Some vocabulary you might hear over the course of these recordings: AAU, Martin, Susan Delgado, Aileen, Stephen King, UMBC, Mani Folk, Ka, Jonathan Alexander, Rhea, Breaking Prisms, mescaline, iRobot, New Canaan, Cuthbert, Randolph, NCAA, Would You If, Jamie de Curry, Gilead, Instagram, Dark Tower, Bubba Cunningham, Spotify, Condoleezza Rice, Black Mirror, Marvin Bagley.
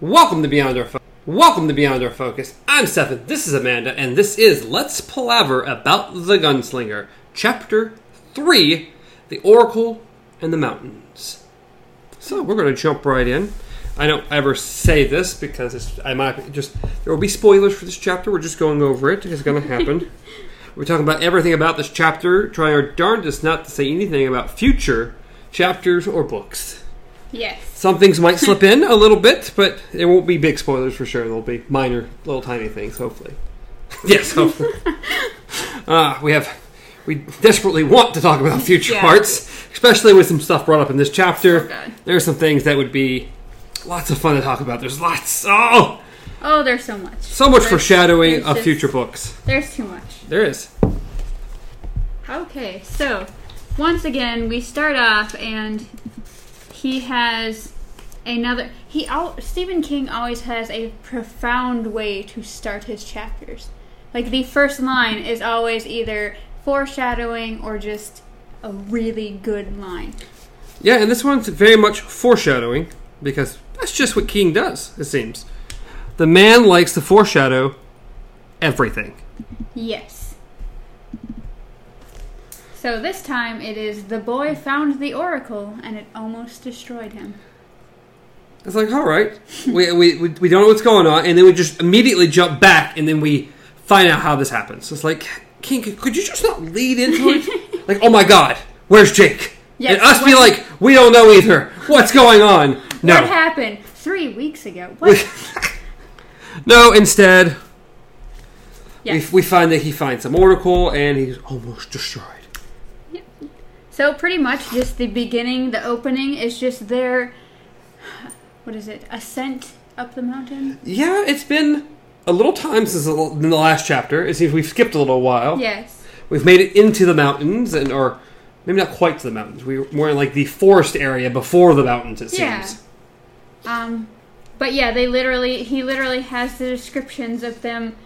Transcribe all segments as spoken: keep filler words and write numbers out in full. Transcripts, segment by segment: Welcome to Beyond Our Focus. Welcome to Beyond Our Focus. I'm Stephen, this is Amanda, and this is Let's Palaver About the Gunslinger, Chapter three, The Oracle and the Mountains. So we're going to jump right in. I don't ever say this because it's, I might just there will be spoilers for this chapter. We're just going over it. It's going to happen. We're talking about everything about this chapter, trying our darndest not to say anything about future chapters or books. Yes. Some things might slip in a little bit, but it won't be big spoilers for sure. They'll be minor, little tiny things, hopefully. Yes, hopefully. uh, we have, we desperately want to talk about future yeah. parts, especially with some stuff brought up in this chapter. Oh, there's some things that would be lots of fun to talk about. There's lots. Oh, oh, there's so much. So much there's, foreshadowing there's of just, future books. There's too much. There is. Okay, so once again, we start off and. He has another... He Stephen King always has a profound way to start his chapters. Like, the first line is always either foreshadowing or just a really good line. Yeah, and this one's very much foreshadowing, because that's just what King does, it seems. The man likes to foreshadow everything. Yes. So this time it is the boy found the oracle and it almost destroyed him. It's like, all right, we, we we don't know what's going on, and then we just immediately jump back, and then we find out how this happens. So it's like, King, could you just not lead into it? Like, oh my God, where's Jake? Yes, and us be like, we don't know either. What's going on? No. What happened three weeks ago? What? No, instead, yes. we we find that he finds some oracle and he's almost destroyed. So pretty much just the beginning, the opening, is just their, what is it, ascent up the mountain? Yeah, it's been a little time since the last chapter. It seems we've skipped a little while. Yes. We've made it into the mountains, and or maybe not quite to the mountains. We were in like the forest area before the mountains, it yeah. seems. Um, but yeah, they literally, he literally has the descriptions of them,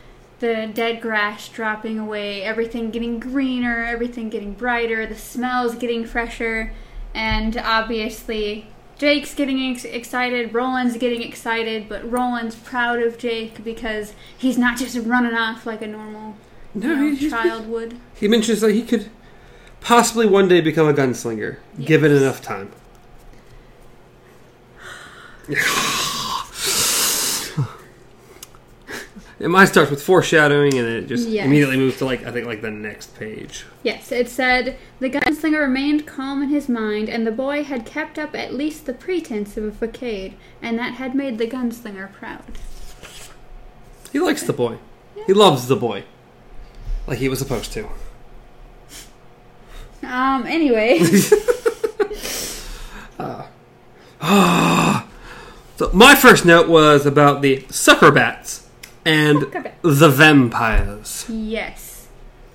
the dead grass dropping away, everything getting greener, everything getting brighter, the smells getting fresher, and obviously Jake's getting ex- excited, Roland's getting excited, but Roland's proud of Jake because he's not just running off like a normal no, you know, he, child would. He mentions that he could possibly one day become a gunslinger, yes. given enough time. It mine starts with foreshadowing, and it just yes. immediately moves to, like I think, like the next page. Yes, it said, the gunslinger remained calm in his mind, and the boy had kept up at least the pretense of a facade, and that had made the gunslinger proud. He likes the boy. Yeah. He loves the boy. Like he was supposed to. Um, anyway. uh, oh. So my first note was about the sucker bats. And the vampires. Yes,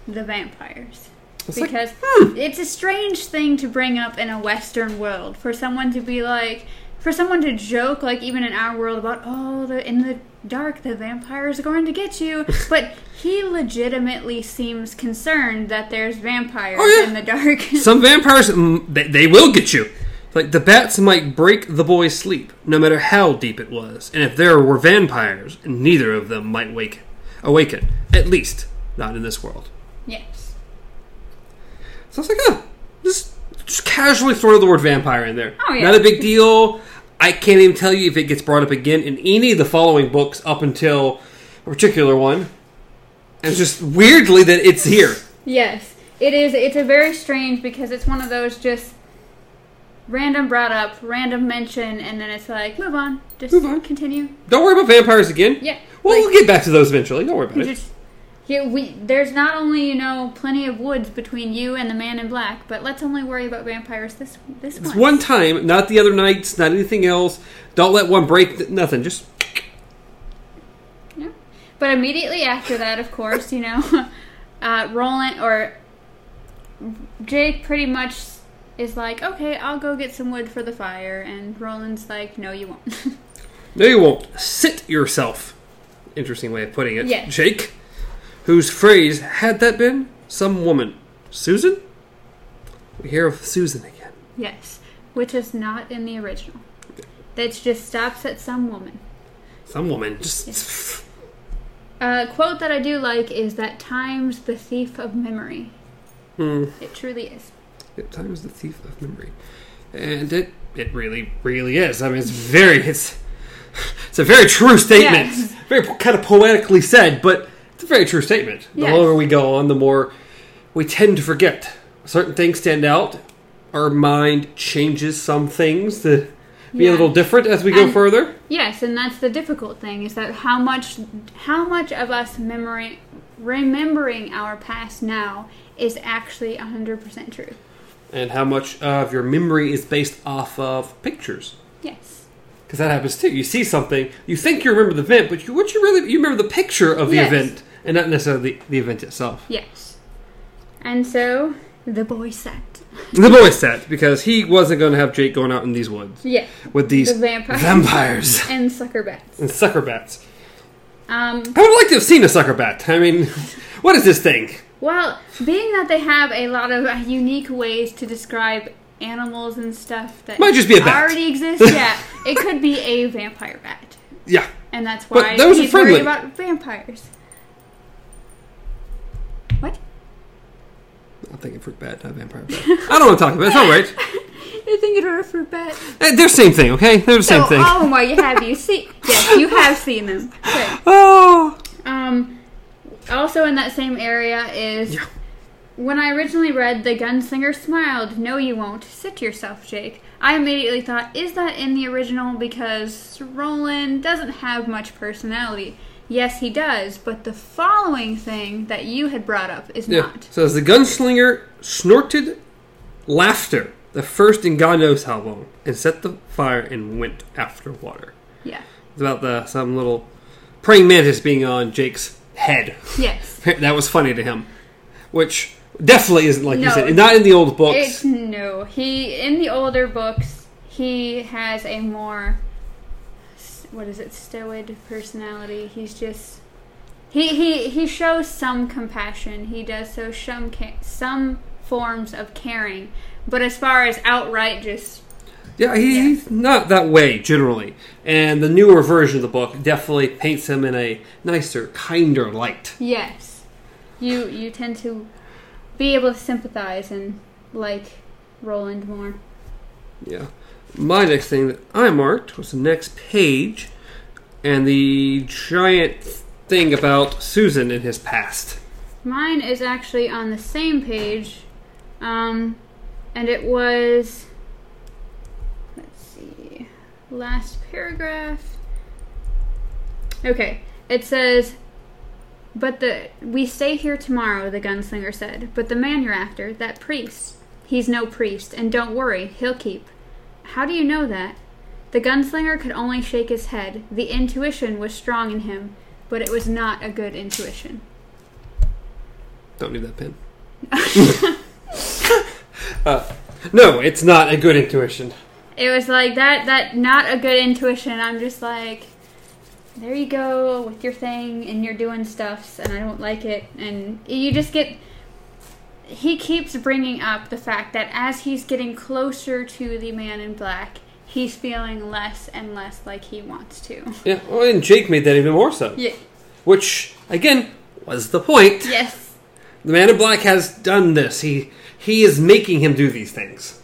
the vampires. It's because like, hmm. it's a strange thing to bring up in a Western world. For someone to be like, for someone to joke, like even in our world, about, oh, the, in the dark, the vampires are going to get you. But he legitimately seems concerned that there's vampires oh, yeah. in the dark. Some vampires, they, they will get you. Like, the bats might break the boy's sleep, no matter how deep it was. And if there were vampires, neither of them might wake, awaken. At least, not in this world. Yes. So I was like, oh, just, just casually throw the word vampire in there. Oh, yeah. Not a big deal. I can't even tell you if it gets brought up again in any of the following books up until a particular one. And it's just weirdly that it's here. Yes. It is. It's a very strange, because it's one of those just... random brought up, random mention, and then it's like, move on. Just move on. Continue. Don't worry about vampires again. Yeah. Well, like, we'll get back to those eventually. Don't worry about just, it. Yeah, we, there's not only, you know, plenty of woods between you and the man in black, but let's only worry about vampires this this one. One time, not the other nights, not anything else. Don't let one break, th- nothing. Just... No. But immediately after that, of course, you know, uh, Roland, or Jake pretty much... is like, okay, I'll go get some wood for the fire. And Roland's like, no, you won't. No, you won't. Sit yourself. Interesting way of putting it. Yes. Jake, whose phrase had that been? Some woman. Susan? We hear of Susan again. Yes. Which is not in the original. It just stops at some woman. Some woman. Just... Yes. A quote that I do like is that time's the thief of memory. Mm. It truly is. It, time is the thief of memory. And it it really, really is. I mean, it's very... It's it's a very true statement. Yes. Very kind of poetically said, but it's a very true statement. The yes. longer we go on, the more we tend to forget. Certain things stand out. Our mind changes some things to be yeah. a little different as we go and, further. Yes, and that's the difficult thing, is that how much how much of us memory, remembering our past now is actually one hundred percent true. And how much of your memory is based off of pictures. Yes. Because that happens too. You see something, you think you remember the event, but you, what you really you remember the picture of the yes. event, and not necessarily the, the event itself. Yes. And so, the boy sat. The boy sat, because he wasn't going to have Jake going out in these woods. Yeah. With these the vampires. vampires. And sucker bats. And sucker bats. Um, I would like to have seen a sucker bat. I mean, what is this thing? Well, being that they have a lot of unique ways to describe animals and stuff that might just be a bat. Already exists, yeah. It could be a vampire bat. Yeah. And that's why that he's worried about vampires. What? I'm thinking fruit bat, not vampire bat. I don't want to talk about it. It's all right. You're thinking of a fruit bat. They're the same thing, okay? They're the same so, thing. Oh, well, you have you see? Yes, you have seen them. Okay. Oh. Um. Also in that same area is yeah. when I originally read "The Gunslinger Smiled." No, you won't. Sit to yourself, Jake. I immediately thought, is that in the original? Because Roland doesn't have much personality. Yes, he does, but the following thing that you had brought up is yeah. not. So, as the gunslinger snorted laughter, the first in God knows how long, and set the fire and went after water. Yeah. It's about the some little praying mantis being on Jake's head. Yes. That was funny to him, which definitely isn't like no, you said. Not in the old books. It's, no. He, in the older books, he has a more... What is it? Stoic personality. He's just he he he shows some compassion. He does so some some forms of caring, but as far as outright just yeah, he, yeah. he's not that way generally. And the newer version of the book definitely paints him in a nicer, kinder light. Yes, you you tend to be able to sympathize and like Roland more. Yeah. My next thing that I marked was the next page and the giant thing about Susan and his past. Mine is actually on the same page, um, and it was, let's see, last paragraph. Okay, it says, but the we stay here tomorrow, the gunslinger said, but the man you're after, that priest, he's no priest, and don't worry, he'll keep. How do you know that? The gunslinger could only shake his head. The intuition was strong in him, but it was not a good intuition. Don't need that pen. uh, no, it's not a good intuition. It was like that, that not a good intuition. I'm just like, there you go with your thing and you're doing stuffs and I don't like it. And you just get... He keeps bringing up the fact that as he's getting closer to the man in black, he's feeling less and less like he wants to. Yeah, well, and Jake made that even more so. Yeah. Which, again, was the point. Yes. The man in black has done this. He he is making him do these things.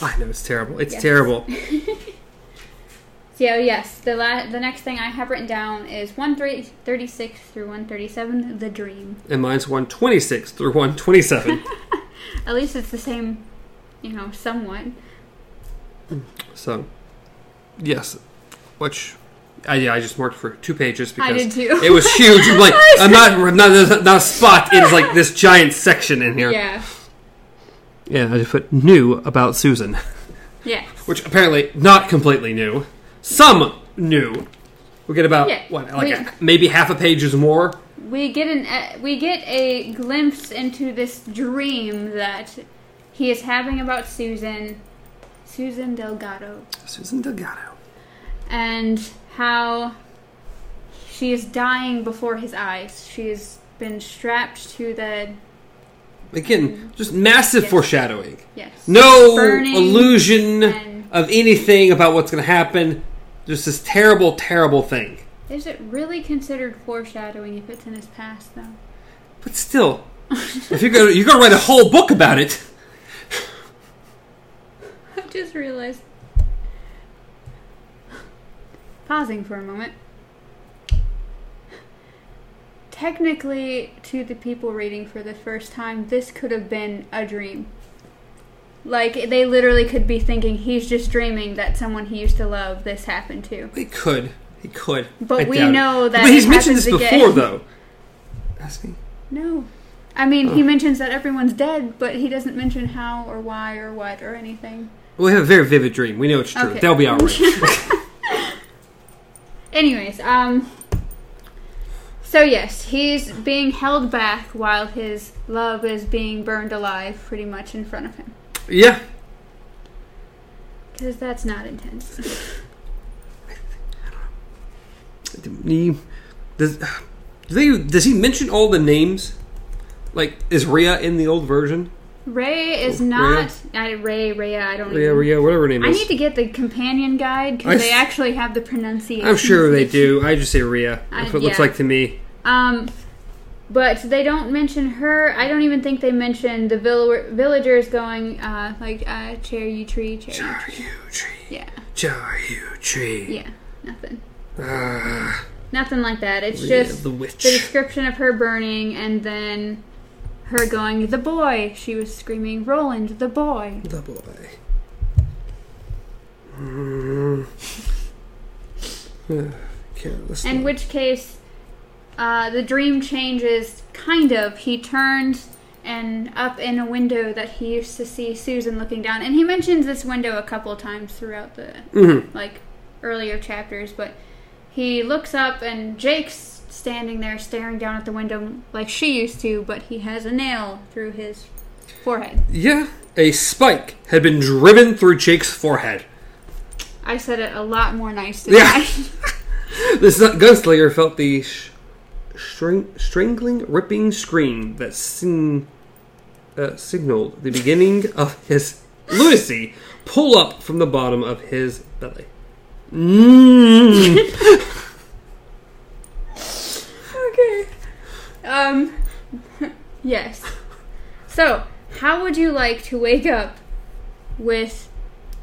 I know, it's terrible. It's yes. terrible. So, yes, the la- the next thing I have written down is one thirty-six through one thirty-seven, The Dream. And mine's one twenty-six through one twenty-seven. At least it's the same, you know, somewhat. So, yes, which I, yeah, I just marked for two pages because I did too. It was huge. I'm like, I'm not, I'm not, there's not a spot. It is like this giant section in here. Yeah. Yeah, I just put new about Susan. Yes. Which apparently not completely new. Some new. We get about yeah, what, like we, a, maybe half a page is more. We get an uh, we get a glimpse into this dream that he is having about Susan, Susan Delgado. Susan Delgado, and how she is dying before his eyes. She has been strapped to the Again, just massive yes. foreshadowing. Yes. No Burning illusion and- of anything about what's going to happen. Just this terrible, terrible thing. Is it really considered foreshadowing if it's in his past, though? But still, if you're going you're going to write a whole book about it. I just realized. Pausing for a moment. Technically, to the people reading for the first time, this could have been a dream. Like, they literally could be thinking, he's just dreaming that someone he used to love this happened to. It could. It could. But I we know it. That But he's mentioned this again. Before, though. Has he? No. I mean, oh. he mentions that everyone's dead, but he doesn't mention how or why or what or anything. Well, we have a very vivid dream. We know it's true. Okay. That'll be all right. Anyways, um... So, yes, he's being held back while his love is being burned alive pretty much in front of him. Yeah. Because that's not intense. He, does, they, does he mention all the names? Like, is Rhea in the old version? Ray is oh, not... Rhea? I, Ray, Rhea, I don't know. Rhea, even, Rhea, whatever her name I is. I need to get the companion guide, because they actually have the pronunciation. I'm sure they do. I just say Rhea. I, That's what yeah. it looks like to me. Um, But they don't mention her. I don't even think they mention the vill- villagers going, uh, like, uh, Char you tree, Char you Char tree. tree. Yeah. Char you tree. Yeah, nothing. Uh, nothing like that. It's Rhea, just the, witch. the description of her burning, and then... Her going, the boy. She was screaming, Roland, the boy. The boy. Mm. Okay, in which case, uh, the dream changes, kind of. He turns and up in a window that he used to see Susan looking down. And he mentions this window a couple of times throughout the, mm-hmm. like, earlier chapters. But he looks up and Jake's standing there staring down at the window like she used to, but he has a nail through his forehead. Yeah, a spike had been driven through Jake's forehead. I said it a lot more nice than yeah. I. This gunslinger felt the sh- string- strangling, ripping scream that sing- uh, signaled the beginning of his lunacy pull up from the bottom of his belly. Mmm. Um, yes. So, how would you like to wake up with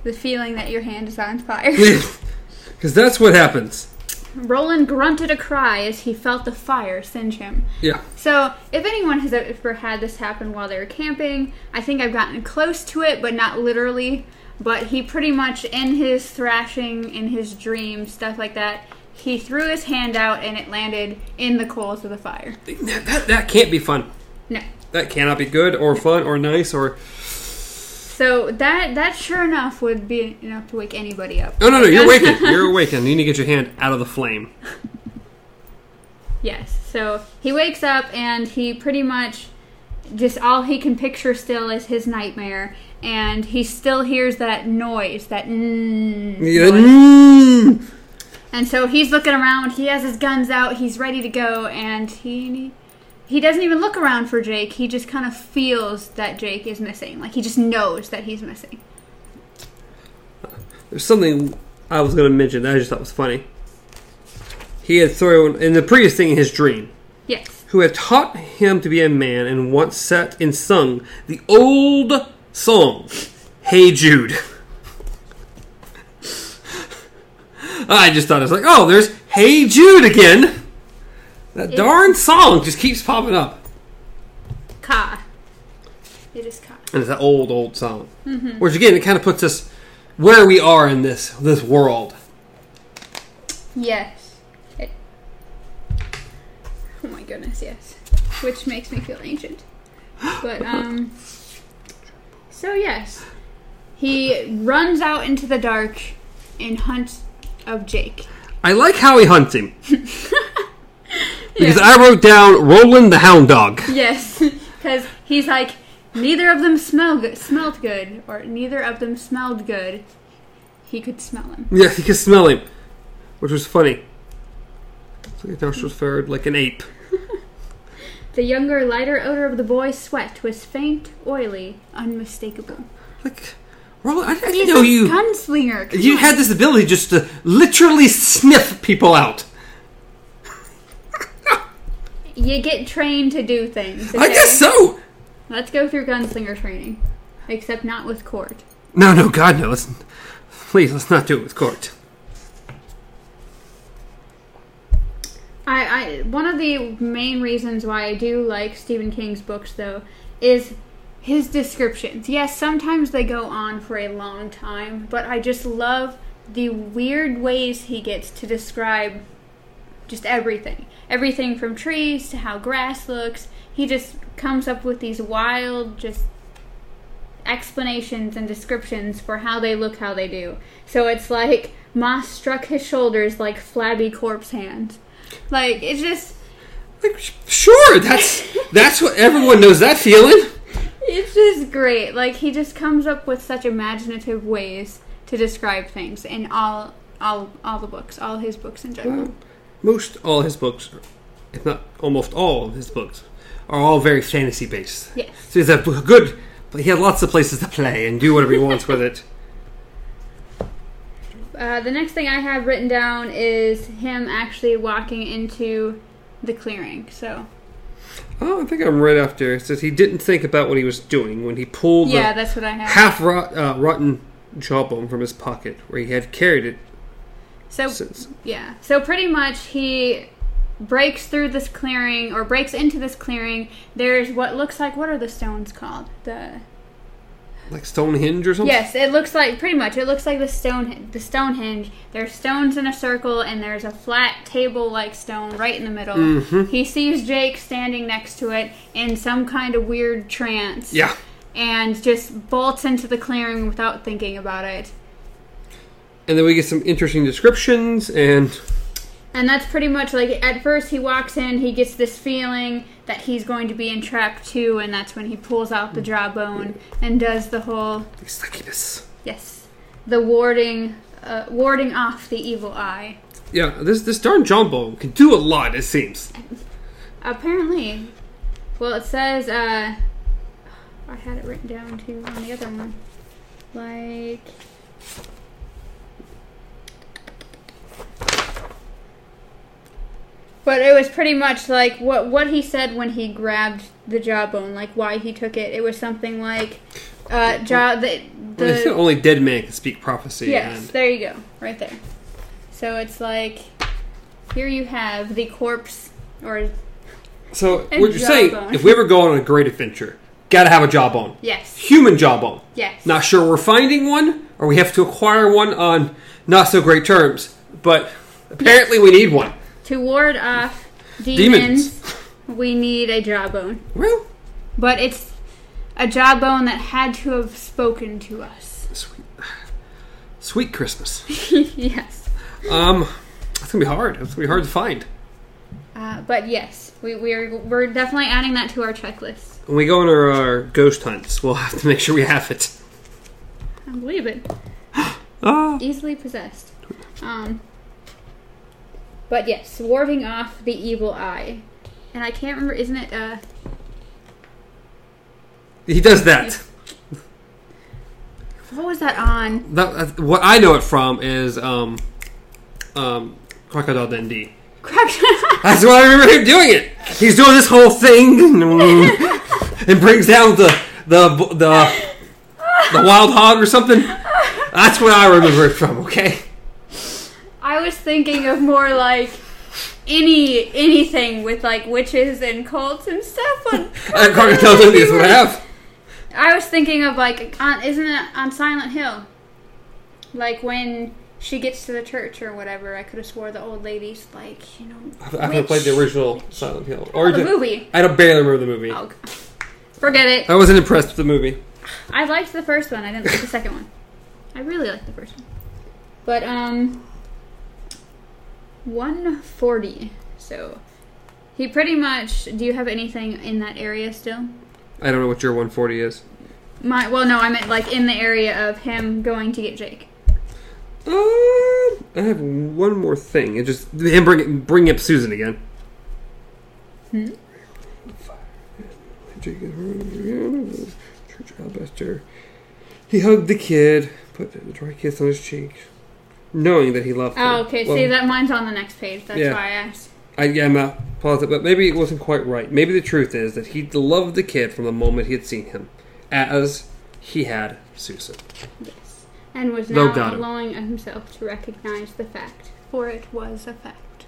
the feeling that your hand is on fire? Because that's what happens. Roland grunted a cry as he felt the fire singe him. Yeah. So, if anyone has ever had this happen while they were camping, I think I've gotten close to it, but not literally. But he pretty much, in his thrashing, in his dream, stuff like that, he threw his hand out, and it landed in the coals of the fire. That, that, that can't be fun. No. That cannot be good or fun or nice or... So that, that sure enough would be enough to wake anybody up. No, no, no. You're awakened. You're awakened. You need to get your hand out of the flame. Yes. So he wakes up, and he pretty much... Just all he can picture still is his nightmare. And he still hears that noise. That mm, yeah, noise. Mm. And so he's looking around, he has his guns out, he's ready to go, and he he doesn't even look around for Jake. He just kind of feels that Jake is missing. Like, he just knows that he's missing. There's something I was going to mention that I just thought was funny. He had thrown, in the previous thing in his dream. Yes. Who had taught him to be a man and once sat and sung the old song, Hey Jude. I just thought it was like, oh, there's Hey Jude again. That it darn song just keeps popping up. Ka. It is Ka. And it's that old, old song. Mm-hmm. Which, again, it kind of puts us where we are in this this world. Yes. It, oh, my goodness, yes. Which makes me feel ancient. But, um... So, yes. He runs out into the dark and hunts... of Jake. I like how he hunts him. Because yeah. I wrote down Roland the Hound Dog. Yes. Because he's like, neither of them smell good, smelled good. Or neither of them smelled good. He could smell him. Yeah, he could smell him. Which was funny. It's like a nostril fared like an ape. The younger, lighter odor of the boy's sweat was faint, oily, unmistakable. Like, Roland, I didn't know you... gunslinger. You on. Had this ability just to literally sniff people out. You get trained to do things. Okay? I guess so. Let's go through gunslinger training. Except not with Court. No, no, God, no. Let's, please, let's not do it with Court. I, I, one of the main reasons why I do like Stephen King's books, though, is his descriptions. Yes, sometimes they go on for a long time, but I just love the weird ways he gets to describe just everything. Everything from trees to how grass looks. He just comes up with these wild, just explanations and descriptions for how they look, how they do. So it's like, Moss struck his shoulders like flabby corpse hands. Like, it's just... Like, sure, that's that's what everyone knows, that feeling. It's just great. Like, he just comes up with such imaginative ways to describe things in all all, all the books, all his books in general. Well, most all his books, if not almost all of his books, are all very fantasy-based. Yes. So he's a good... But he had lots of places to play and do whatever he wants with it. Uh, the next thing I have written down is him actually walking into the clearing, so... Oh, I think I'm right after. It says he didn't think about what he was doing when he pulled yeah, the that's what I have. half rot, uh, rotten jawbone from his pocket, where he had carried it So since. Yeah. So pretty much he... breaks through this clearing, or breaks into this clearing. There's what looks like, what are the stones called? The Like Stonehenge or something? Yes, it looks like, pretty much, it looks like the stone, the Stonehenge. There's stones in a circle, and there's a flat table-like stone right in the middle. Mm-hmm. He sees Jake standing next to it in some kind of weird trance. Yeah. And just bolts into the clearing without thinking about it. And then we get some interesting descriptions, and... And that's pretty much, like, at first he walks in, he gets this feeling that he's going to be entrapped too, and that's when he pulls out the jawbone and does the whole... The succubus. Yes. The warding uh, warding off the evil eye. Yeah, this this darn jawbone can do a lot, it seems. Apparently. Well, it says, uh... I had it written down, too, on the other one. Like... But it was pretty much like what what he said when he grabbed the jawbone, like why he took it. It was something like, uh, jaw. The, the well, it's the only dead man can speak prophecy. Yes, and... there you go, right there. So it's like, here you have the corpse, or so what you're saying. If we ever go on a great adventure, gotta have a jawbone. Yes, human jawbone. Yes. Not sure we're finding one, or we have to acquire one on not so great terms, but apparently yes. we need one. To ward off demons, demons, we need a jawbone. Well. But it's a jawbone that had to have spoken to us. Sweet, sweet Christmas. Yes. Um, it's going to be hard. It's going to be hard to find. Uh, but yes, we, we're we're definitely adding that to our checklist. When we go on our, our ghost hunts, we'll have to make sure we have it. I believe it. Oh. Easily possessed. Um... But yes, warding off the evil eye. And I can't remember, isn't it, uh... He does that. What was that on? That, uh, what I know it from is, um... Um... Crocodile Dundee. Crocodile... That's what I remember him doing it! He's doing this whole thing, and brings down the... The... The... The wild hog or something. That's what I remember it from, okay? I was thinking of more like any anything with like witches and cults and stuff. On I can't tell you this. What I have? I was thinking of like, on, isn't it on Silent Hill? Like when she gets to the church or whatever. I could have swore the old lady's like, you know. I've, I've never played the original Silent Hill or oh, the did, movie. I don't barely remember the movie. Oh, forget it. I wasn't impressed with the movie. I liked the first one. I didn't like the second one. I really liked the first one, but um. one forty. So, he pretty much... Do you have anything in that area still? I don't know what your one forty is. My Well, no, I meant like in the area of him going to get Jake. Um, I have one more thing. It just... Him bring, bring up Susan again. Hmm? Church alabaster. He hugged the kid, put a dry kiss on his cheek, knowing that he loved her. Oh, okay. Well, see, that mine's on the next page. That's yeah. why I asked. I, yeah, I'm not positive, but maybe it wasn't quite right. Maybe the truth is that he loved the kid from the moment he had seen him, as he had Susan. Yes. And was now allowing himself to recognize the fact, for it was a fact.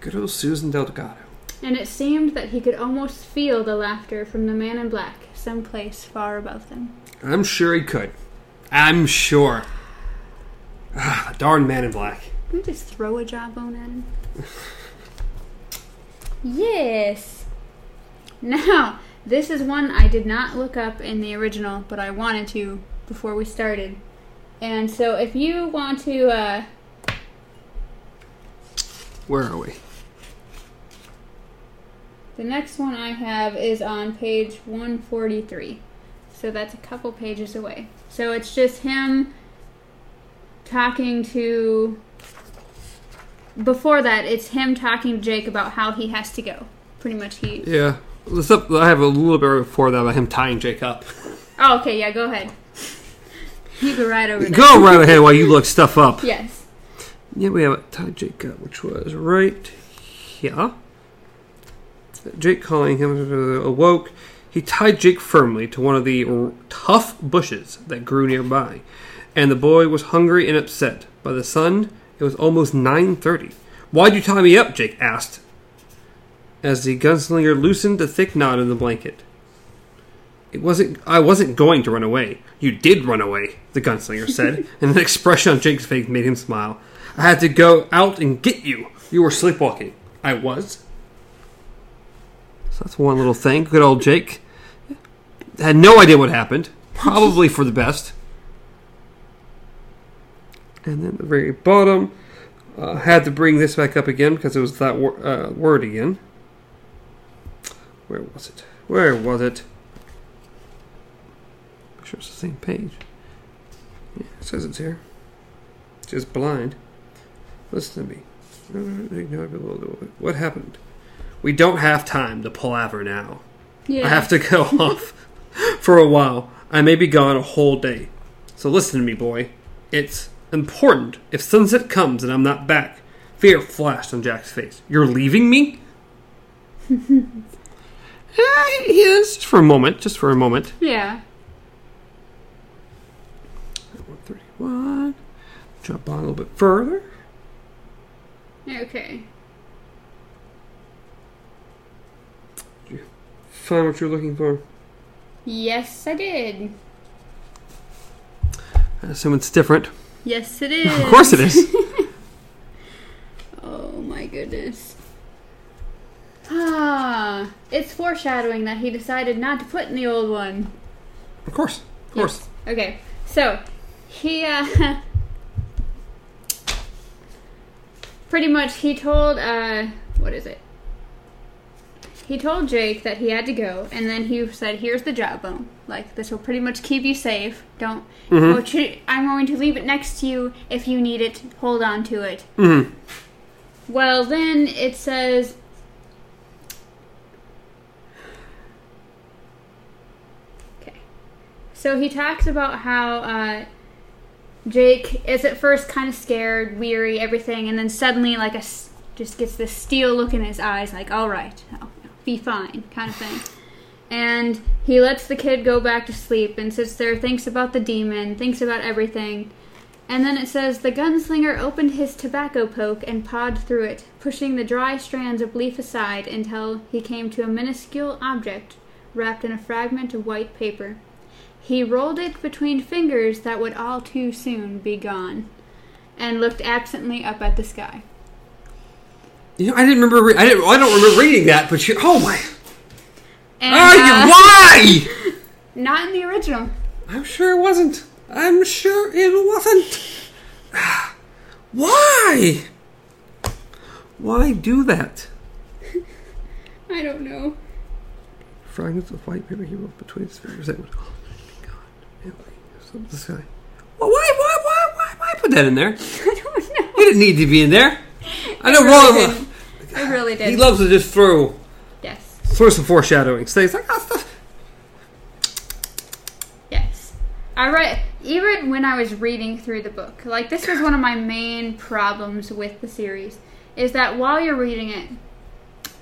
Good old Susan Delgado. And it seemed that he could almost feel the laughter from the man in black someplace far above them. I'm sure he could. I'm sure. Ah, darn man in black. Can we just throw a jawbone at him? Yes. Now, this is one I did not look up in the original, but I wanted to before we started. And so if you want to... Uh... Where are we? The next one I have is on page one forty-three. So that's a couple pages away. So it's just him talking to... Before that, it's him talking to Jake about how he has to go. Pretty much he... Yeah. Let's up, I have a little bit before that about him tying Jake up. Oh, okay. Yeah, go ahead. You go right over there. Go right ahead while you look stuff up. Yes. Yeah, we have tied Jake up, which was right here. Jake calling him awoke. He tied Jake firmly to one of the r- tough bushes that grew nearby. And the boy was hungry and upset by the sun... It was almost nine thirty. Why'd you tie me up? Jake asked, as the gunslinger loosened the thick knot in the blanket. It wasn't. I wasn't going to run away. You did run away, the gunslinger said, and an expression on Jake's face made him smile. I had to go out and get you. You were sleepwalking. I was. So that's one little thing. Good old Jake. Had no idea what happened. Probably for the best. And then at the very bottom, uh, had to bring this back up again because it was that wor- uh, word again. Where was it? Where was it? I'm sure it's the same page. Yeah, it says it's here. Just blind. Listen to me. What happened? We don't have time to palaver now. Yeah. I have to go off for a while. I may be gone a whole day. So listen to me, boy. It's... important. If sunset comes and I'm not back, fear flashed on Jack's face. You're leaving me? uh, he is. Just for a moment. Just for a moment. Yeah. one thirty-one. Jump on a little bit further. Okay. Did you find what you're looking for? Yes, I did. I assume it's different. Yes, it is. Of course it is. Oh, my goodness. Ah, it's foreshadowing that he decided not to put in the old one. Of course. Of course. Yes. Okay. So, he, uh... pretty much, he told, uh... What is it? He told Jake that he had to go, and then he said, here's the jawbone. Like, this will pretty much keep you safe. Don't. Mm-hmm. I'm going to leave it next to you. If you need it, hold on to it. Mm-hmm. Well, then it says... Okay. So he talks about how uh, Jake is at first kind of scared, weary, everything, and then suddenly, like, a, just gets this steel look in his eyes, like, all right, no. Be fine, kind of thing. And he lets the kid go back to sleep and sits there, thinks about the demon, thinks about everything. And then it says, the gunslinger opened his tobacco poke and pawed through it, pushing the dry strands of leaf aside until he came to a minuscule object wrapped in a fragment of white paper. He rolled it between fingers that would all too soon be gone, and looked absently up at the sky. You know, I didn't remember. Re- I didn't. I don't remember reading that. But you. Oh my. And, uh, why? Not in the original. I'm sure it wasn't. I'm sure it wasn't. Why? Why do that? I don't know. Fragments of white paper he wrote between his fingers that would all be gone. Anyway, the sky. Well, why? Why? Why? Why? Why put that in there? I don't know. It didn't need to be in there. I know. Really I really did. He loves to just throw yes. Sort of some foreshadowing. Stays like, ah, stuff. Yes. I read, even when I was reading through the book, like, this was one of my main problems with the series, is that while you're reading it,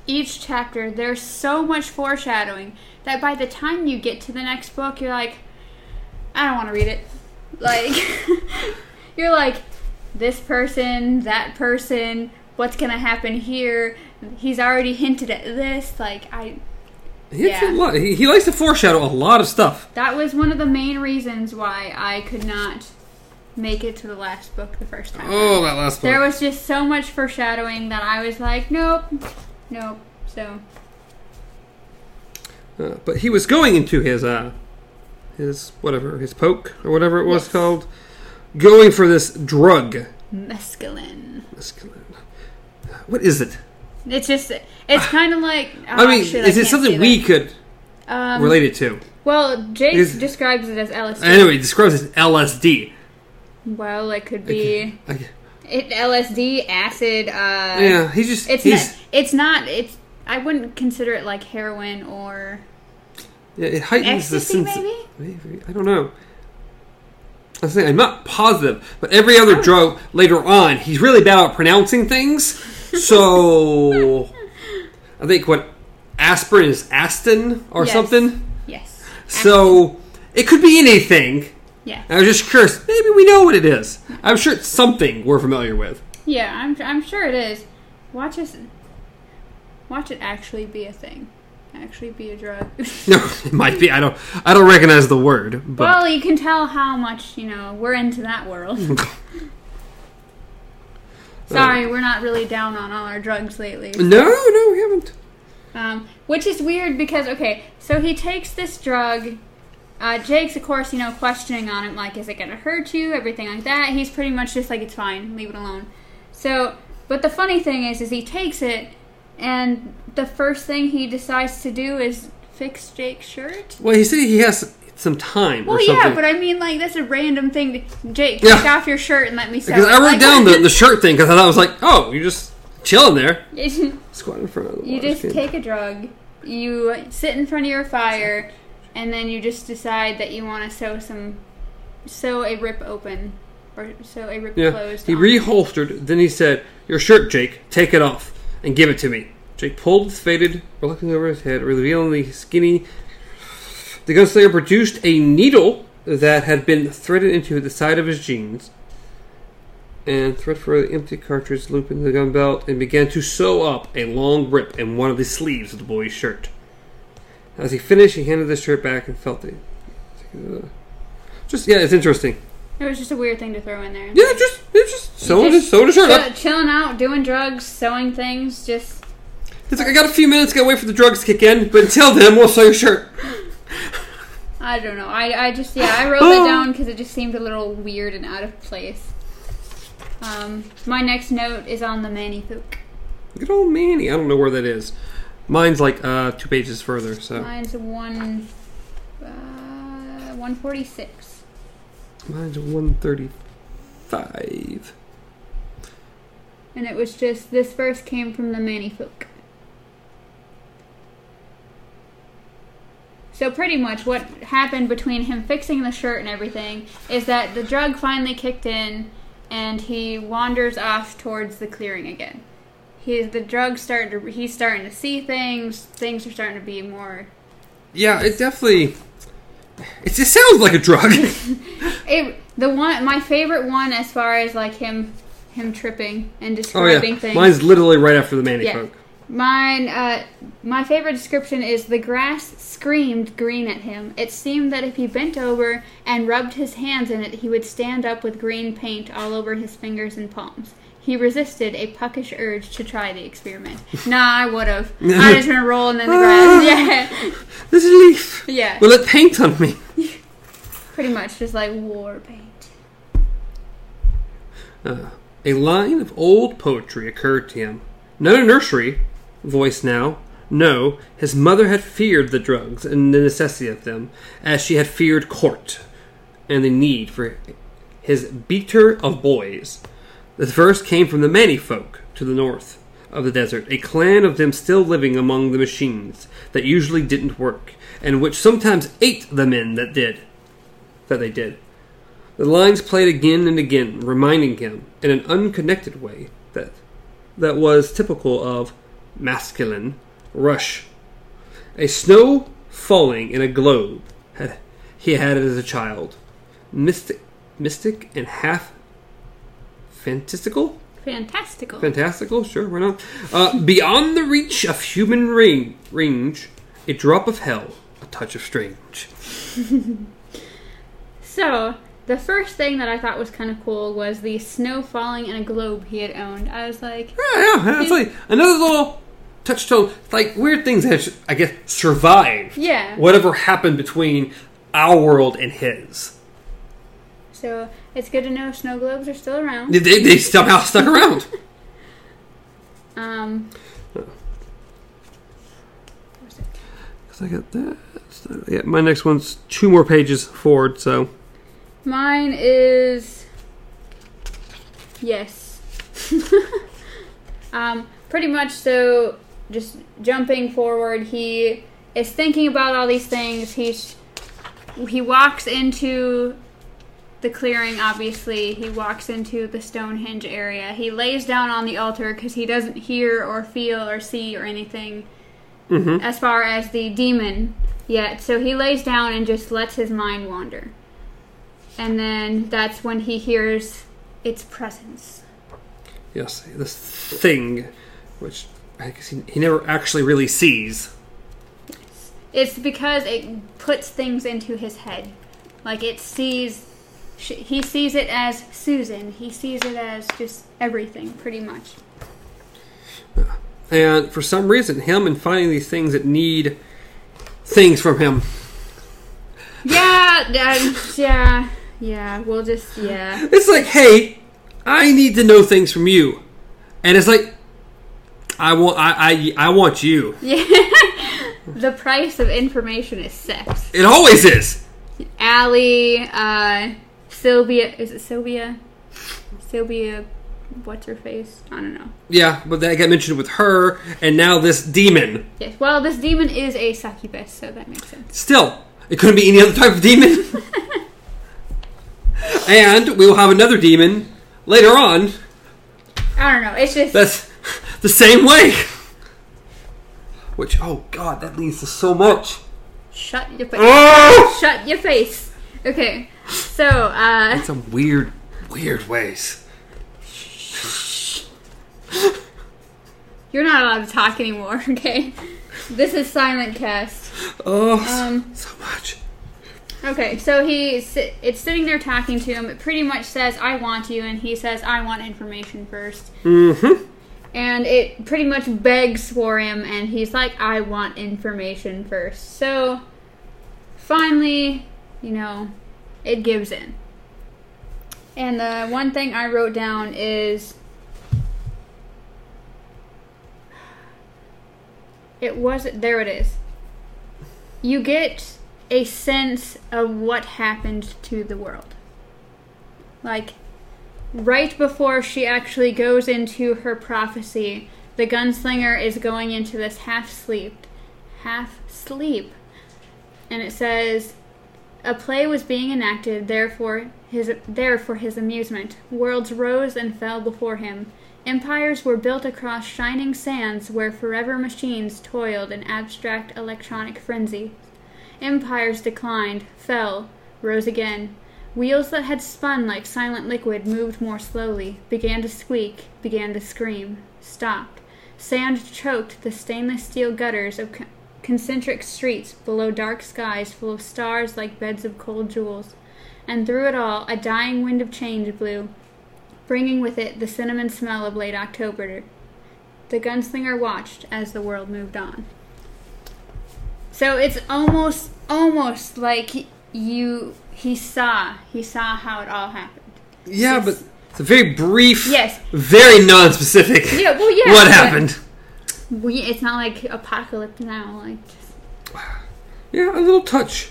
each chapter, there's so much foreshadowing that by the time you get to the next book, you're like, I don't want to read it. Like, you're like, this person, that person, what's going to happen here? He's already hinted at this. Like, I... He, yeah. a lot. He, he likes to foreshadow a lot of stuff. That was one of the main reasons why I could not make it to the last book the first time. Oh, that last book. There was just so much foreshadowing that I was like, nope, nope, so... Uh, but he was going into his, uh, his, whatever, his poke, or whatever it was yes. called, going for this drug. Mescaline. Mescaline. What is it? It's just, it's kind of like... Oh, I mean, shit, is I it something we could um, relate it to? Well, Jake is, describes it as L S D. Anyway, he describes it as L S D. Well, it could be I can, I can. It, L S D, acid. Uh, yeah, he's just... It's, he's, not, it's not, it's... I wouldn't consider it like heroin or... Yeah, it heightens ecstasy, the sense. Maybe? maybe? I don't know. I'm saying I'm not positive, but every other oh. drug later on, he's really bad at pronouncing things. So I think what aspirin is Aston or yes. something. Yes. So Aston. It could be anything. Yeah. I was just curious. Maybe we know what it is. I'm sure it's something we're familiar with. Yeah, I'm. I'm sure it is. Watch us. Watch it actually be a thing. Actually be a drug. No, it might be. I don't I don't recognize the word. But. Well, you can tell how much, you know, we're into that world. Sorry, uh, we're not really down on all our drugs lately. So. No, no, we haven't. Um, which is weird because, okay, so he takes this drug. Uh, Jake's, of course, you know, questioning on him, like, is it going to hurt you? Everything like that. He's pretty much just like, it's fine. Leave it alone. So, but the funny thing is, is he takes it and the first thing he decides to do is fix Jake's shirt. Well, he said he has some time well, or something. Well, yeah, but I mean, like, that's a random thing. To, Jake, yeah. take off your shirt and let me sew it. Because I wrote like, down the, the shirt thing because I thought I was like, oh, you're just chilling there. Squat in front of the You just can. Take a drug, you sit in front of your fire, and then you just decide that you want to sew some, sew a rip open. Or sew a rip yeah. closed. He on. Reholstered, then he said, your shirt, Jake, take it off and give it to me. Jake pulled his faded, looking over his head, revealing the skinny. The gunslinger produced a needle that had been threaded into the side of his jeans and thread for the empty cartridge loop into the gun belt and began to sew up a long rip in one of the sleeves of the boy's shirt. As he finished, he handed the shirt back and felt it. Just, yeah, it's interesting. It was just a weird thing to throw in there. Yeah, just, it's just sewing his shirt chill, up. Chilling out, doing drugs, sewing things, just... It's like, I got a few minutes, gotta wait for the drugs to kick in, but until then, we'll sew your shirt. I don't know. I, I just, yeah, I wrote that down because it just seemed a little weird and out of place. Um, my next note is on the Mani Folk. Good old Mani. I don't know where that is. Mine's like uh, two pages further, so. Mine's one, uh, one forty-six. Mine's one thirty-five. And it was just, this verse came from the Mani Folk. So pretty much what happened between him fixing the shirt and everything is that the drug finally kicked in and he wanders off towards the clearing again. He, the drug's starting to, he's starting to see things, things are starting to be more... Yeah, it definitely, it just sounds like a drug. it, the one, my favorite one as far as like him... Him tripping and describing oh, yeah. things. Mine's literally right after the Mani Folk. Yeah. Mine, uh, my favorite description is the grass screamed green at him. It seemed that if he bent over and rubbed his hands in it, he would stand up with green paint all over his fingers and palms. He resisted a puckish urge to try the experiment. Nah, I would have. I just gonna roll and then the grass. Yeah. This is leaf. Yeah. Will it paint on me? Pretty much, just like war paint. Uh. A line of old poetry occurred to him. Not a nursery voice now. No, his mother had feared the drugs and the necessity of them, as she had feared court and the need for his beater of boys. This verse came from the Mani Folk to the north. of the desert, a clan of them still living among the machines that usually didn't work, and which sometimes ate the men that did, that they did. The lines played again and again, reminding him, in an unconnected way, that that was typical of mescaline, rush. A snow falling in a globe had, he had it as a child. Mystic, mystic and half fantastical? Fantastical. Fantastical, sure, why not? Uh, beyond the reach of human ring, range, a drop of hell, a touch of strange. So, the first thing that I thought was kind of cool was the snow falling in a globe he had owned. I was like... Yeah, yeah, that's like another little touchstone. Like, weird things that, I guess, survived. Yeah. Whatever happened between our world and his. So, it's good to know snow globes are still around. They, they, they somehow stuck around. Um... What's it? Because I got that. So, yeah, my next one's two more pages forward, so... Mine is, yes, um, pretty much so, just jumping forward, he is thinking about all these things, he's, he walks into the clearing, obviously, he walks into the Stonehenge area, he lays down on the altar because he doesn't hear or feel or see or anything mm-hmm. as far as the demon yet, so he lays down and just lets his mind wander. And then that's when he hears its presence. Yes, this thing, which I guess he, he never actually really sees. Yes. It's because it puts things into his head. Like it sees, he sees it as Susan. He sees it as just everything, pretty much. And for some reason, him and finding these things that need things from him. Yeah, um, yeah, yeah, we'll just, yeah. It's like, hey, I need to know things from you. And it's like, I want, I, I, I want you. Yeah. The price of information is sex. It always is. Allie, uh, Sylvia, is it Sylvia? Sylvia, what's her face? I don't know. Yeah, but that got mentioned with her, and now this demon. Yes, well, this demon is a succubus, so that makes sense. Still. It couldn't be any other type of demon. And we will have another demon later on. I don't know. It's just... That's the same way. Which, oh God, that leads to so much. Shut your face. Oh! Shut your face. Okay, so... Uh, in some weird, weird ways. You're not allowed to talk anymore, okay? This is Silent Cast. Oh, um, so much. Okay, so he it's sitting there talking to him. It pretty much says, I want you, and he says, I want information first. Mm-hmm. And it pretty much begs for him, and he's like, I want information first. So, finally, you know, it gives in. And the one thing I wrote down is... It wasn't... There it is. You get a sense of what happened to the world. Like, right before she actually goes into her prophecy, the gunslinger is going into this half-sleep. Half-sleep. And it says, a play was being enacted, therefore his, there for his amusement. Worlds rose and fell before him. Empires were built across shining sands where forever machines toiled in abstract electronic frenzy. Empires declined, fell, rose again. Wheels that had spun like silent liquid moved more slowly, began to squeak, began to scream, stopped. Sand choked the stainless steel gutters of con- concentric streets below dark skies full of stars like beds of cold jewels. And through it all, a dying wind of change blew, bringing with it the cinnamon smell of late October. The gunslinger watched as the world moved on. So it's almost, almost like you, he saw, he saw how it all happened. Yeah, it's, but it's a very brief, yes, very non-specific yeah, well, yeah, what happened. We, it's not like Apocalypse Now. Like just, yeah, a little touch.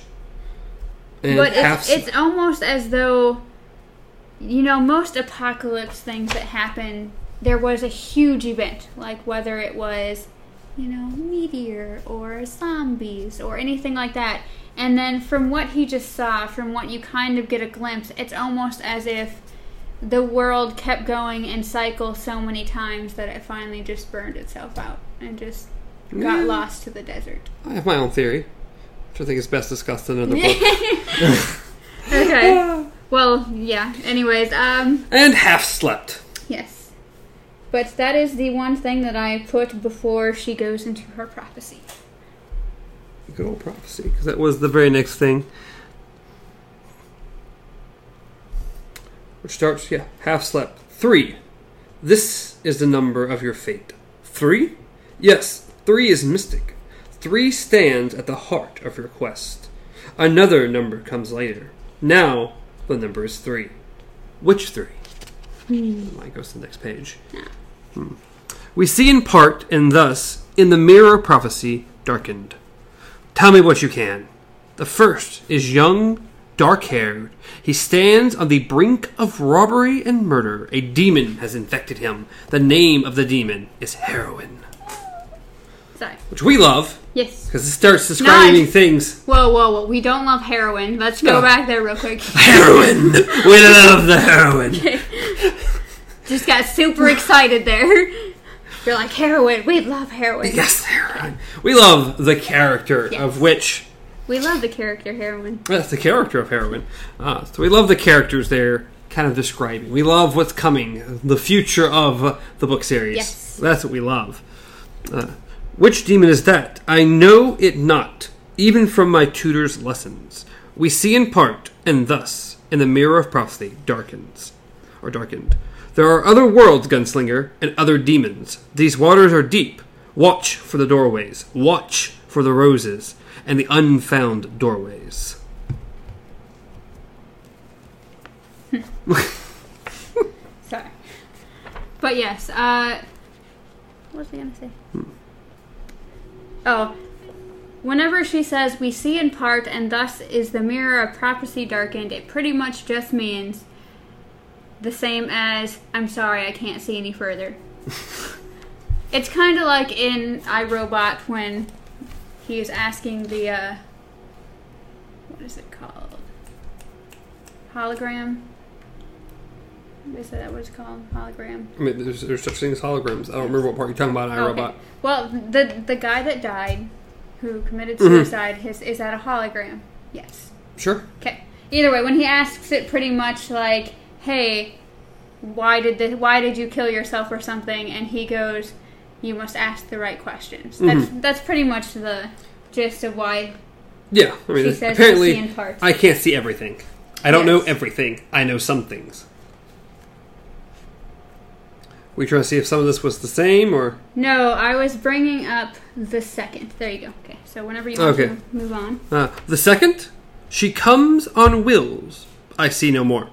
And but it's, it's almost as though... You know, most apocalypse things that happen, there was a huge event, like whether it was, you know, meteor or zombies or anything like that. And then from what he just saw, from what you kind of get a glimpse, it's almost as if the world kept going in cycles so many times that it finally just burned itself out and just got yeah. lost to the desert. I have my own theory, which I think is best discussed in another book. Okay. Well, yeah. Anyways. um, And half slept. Yes. But that is the one thing that I put before she goes into her prophecy. Good old prophecy, because that was the very next thing. Which starts, yeah, half slept. Three. This is the number of your fate. Three? Yes, three is mystic. Three stands at the heart of your quest. Another number comes later. Now, the number is three. Which three? Hmm. Mine goes to the next page. Hmm. We see in part, and thus, in the mirror prophecy, darkened. Tell me what you can. The first is young, dark-haired. He stands on the brink of robbery and murder. A demon has infected him. The name of the demon is Heroin. Sorry. Which we love. Yes. Because it starts describing Not, things. Whoa, whoa, whoa. We don't love heroin. Let's go no. back there real quick. Heroin. We love the heroin. Okay. Just got super excited there. You're like, heroin, we love heroin. Yes, heroin. We love the character yes. of which... We love the character heroin. That's the character of heroin. Uh, so we love the characters they're kind of describing. We love what's coming, the future of the book series. Yes. That's what we love. Uh, which demon is that? I know it not, even from my tutor's lessons. We see in part, and thus, in the mirror of prophecy, darkens, or darkened. There are other worlds, gunslinger, and other demons. These waters are deep. Watch for the doorways. Watch for the roses and the unfound doorways. Sorry. But yes, uh... what was I going to say? Hmm. Oh. Whenever she says, we see in part, and thus is the mirror of prophecy darkened, it pretty much just means... the same as, I'm sorry, I can't see any further. It's kind of like in iRobot when he was asking the, uh, what is it called? Hologram? Is that what it's called? Hologram? I mean, there's, there's such things as holograms. I don't remember what part you're talking about in iRobot. Okay. Well, the the guy that died, who committed suicide, mm-hmm. his, is that a hologram? Yes. Sure. Okay. Either way, when he asks it pretty much like, hey, why did the, why did you kill yourself or something? And he goes, you must ask the right questions. That's mm-hmm. that's pretty much the gist of why yeah, I mean, she says apparently, see in parts. I can't see everything. I don't yes. know everything. I know some things. We trying to see if some of this was the same, or... No, I was bringing up the second. There you go. Okay, so whenever you want okay. to move on. Uh, the second, she comes on wills. I see no more.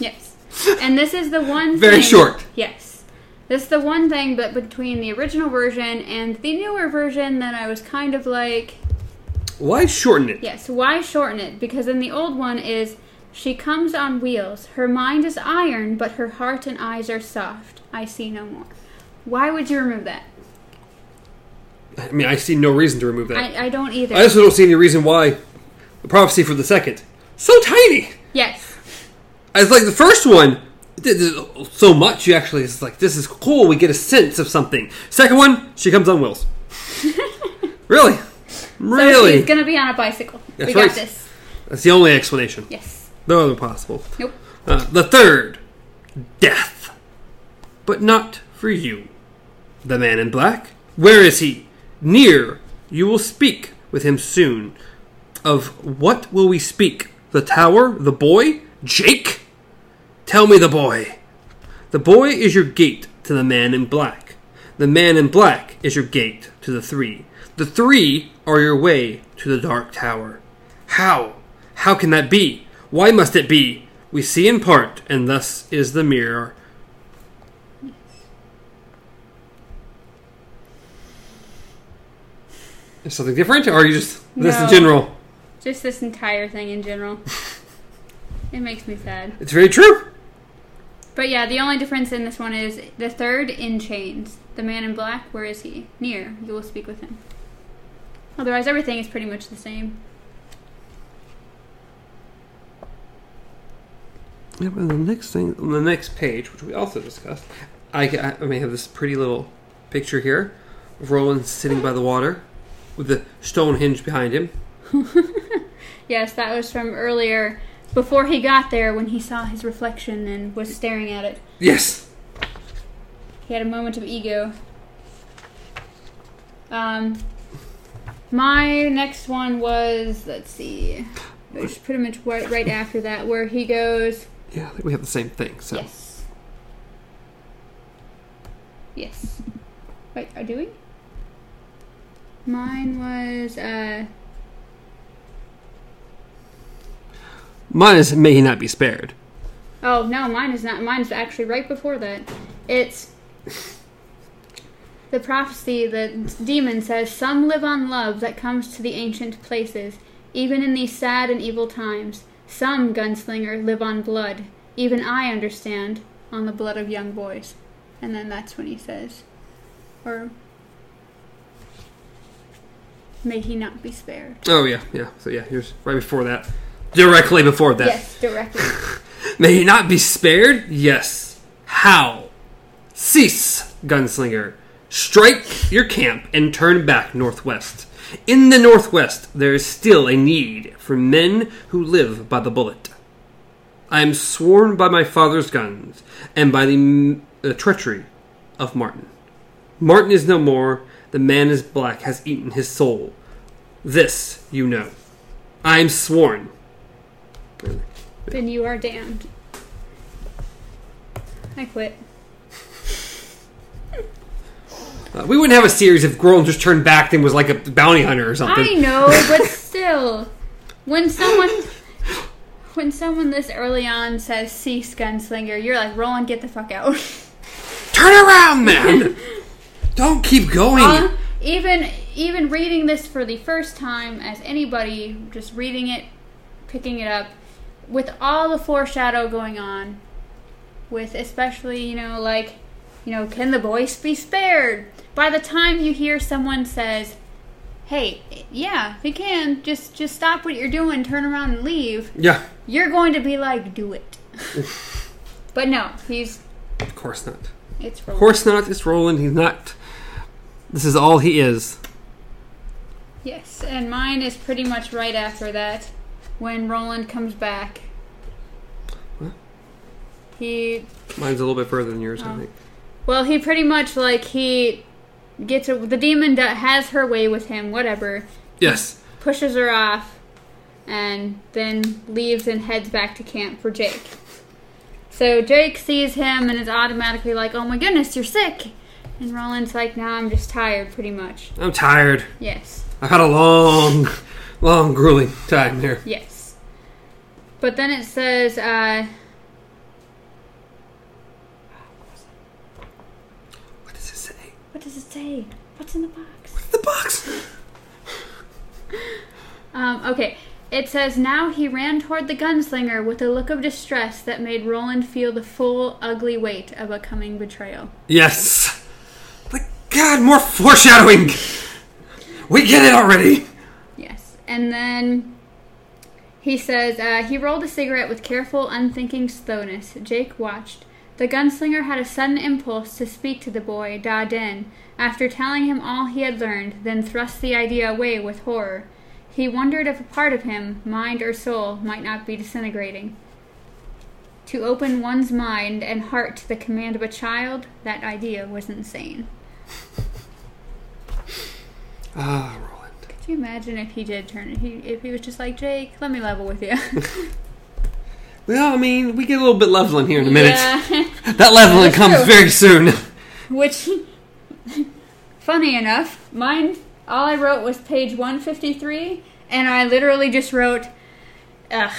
Yes. And this is the one Very thing... Very short. Yes. This is the one thing, but between the original version and the newer version, that I was kind of like... Why shorten it? Yes, why shorten it? Because in the old one is, she comes on wheels. Her mind is iron, but her heart and eyes are soft. I see no more. Why would you remove that? I mean, I see no reason to remove that. I, I don't either. I also don't see any reason why the prophecy for the second. So tiny! Yes. It's like the first one, so much, you actually, it's like, this is cool, we get a sense of something. Second one, she comes on wheels. Really? Really? So she's going to be on a bicycle. That's we right. got this. That's the only explanation. Yes. No other possible. Nope. Uh, the third, death. But not for you. The man in black? Where is he? Near. You will speak with him soon. Of what will we speak? The tower? The boy? Jake? Tell me the boy. The boy is your gate to the man in black. The man in black is your gate to the three. The three are your way to the Dark Tower. How? How can that be? Why must it be? We see in part, and thus is the mirror. Yes. Is something different, or are you just this no, in general? Just this entire thing in general. It makes me sad. It's very true. But yeah, the only difference in this one is the third in chains. The man in black, where is he? Near. You will speak with him. Otherwise, everything is pretty much the same. Yeah, but the next thing, on the next page, which we also discussed, I, I may have this pretty little picture here of Roland sitting by the water with the stone hinge behind him. Yes, that was from earlier, before he got there, when he saw his reflection and was staring at it. Yes! He had a moment of ego. Um, my next one was, let's see, it was pretty much right, right after that, where he goes... Yeah, I think we have the same thing, so... Yes. Yes. Wait, are do we? Mine was, uh... Mine is, may he not be spared. Oh, no, mine is not. Mine's actually right before that. It's the prophecy the demon says, some live on love that comes to the ancient places, even in these sad and evil times. Some, gunslinger, live on blood. Even I understand, on the blood of young boys. And then that's when he says, or may he not be spared. Oh, yeah, yeah. So, yeah, here's right before that. Directly before that. Yes, directly. May he not be spared? Yes. How? Cease, gunslinger. Strike your camp and turn back northwest. In the northwest, there is still a need for men who live by the bullet. I am sworn by my father's guns and by the, the treachery of Martin. Martin is no more. The man is black has eaten his soul. This you know. I am sworn... Then you are damned. I quit. uh, we wouldn't have a series if Grohl just turned back and was like a bounty hunter or something. I know, but still. When someone when someone this early on says, cease, gunslinger, you're like, Roland, get the fuck out. Turn around, man! Don't keep going. Uh, even even reading this for the first time, as anybody, just reading it, picking it up, with all the foreshadow going on, with especially, you know, like, you know, can the voice be spared? By the time you hear someone says, hey, yeah, you can, just just stop what you're doing, turn around and leave. Yeah. You're going to be like, do it. But no, he's... Of course not. It's Roland. Of course not, it's Roland, he's not... This is all he is. Yes, and mine is pretty much right after that. When Roland comes back, what? He... Mine's a little bit further than yours, oh. I think. Well, he pretty much, like, he gets... A, the demon has her way with him, whatever. Yes. Pushes her off, and then leaves and heads back to camp for Jake. So Jake sees him and is automatically like, oh my goodness, you're sick! And Roland's like, nah, I'm just tired, pretty much. I'm tired. Yes. I've had a long... Long, grueling time there. Yes. But then it says, uh... What does it say? What does it say? What's in the box? What's in the box? um, okay. It says, now he ran toward the gunslinger with a look of distress that made Roland feel the full, ugly weight of a coming betrayal. Yes! But God, more foreshadowing! We get it already! And then he says, uh, he rolled a cigarette with careful, unthinking slowness. Jake watched. The gunslinger had a sudden impulse to speak to the boy, Dardenne, after telling him all he had learned, then thrust the idea away with horror. He wondered if a part of him, mind or soul, might not be disintegrating. To open one's mind and heart to the command of a child, that idea was insane. Ah, uh. Can you imagine if he did turn it? He, if he was just like, Jake, let me level with you. Well, I mean, we get a little bit leveling here in a minute. Yeah. That leveling comes very soon. Which, funny enough, mine, all I wrote was page one fifty-three, and I literally just wrote, ugh.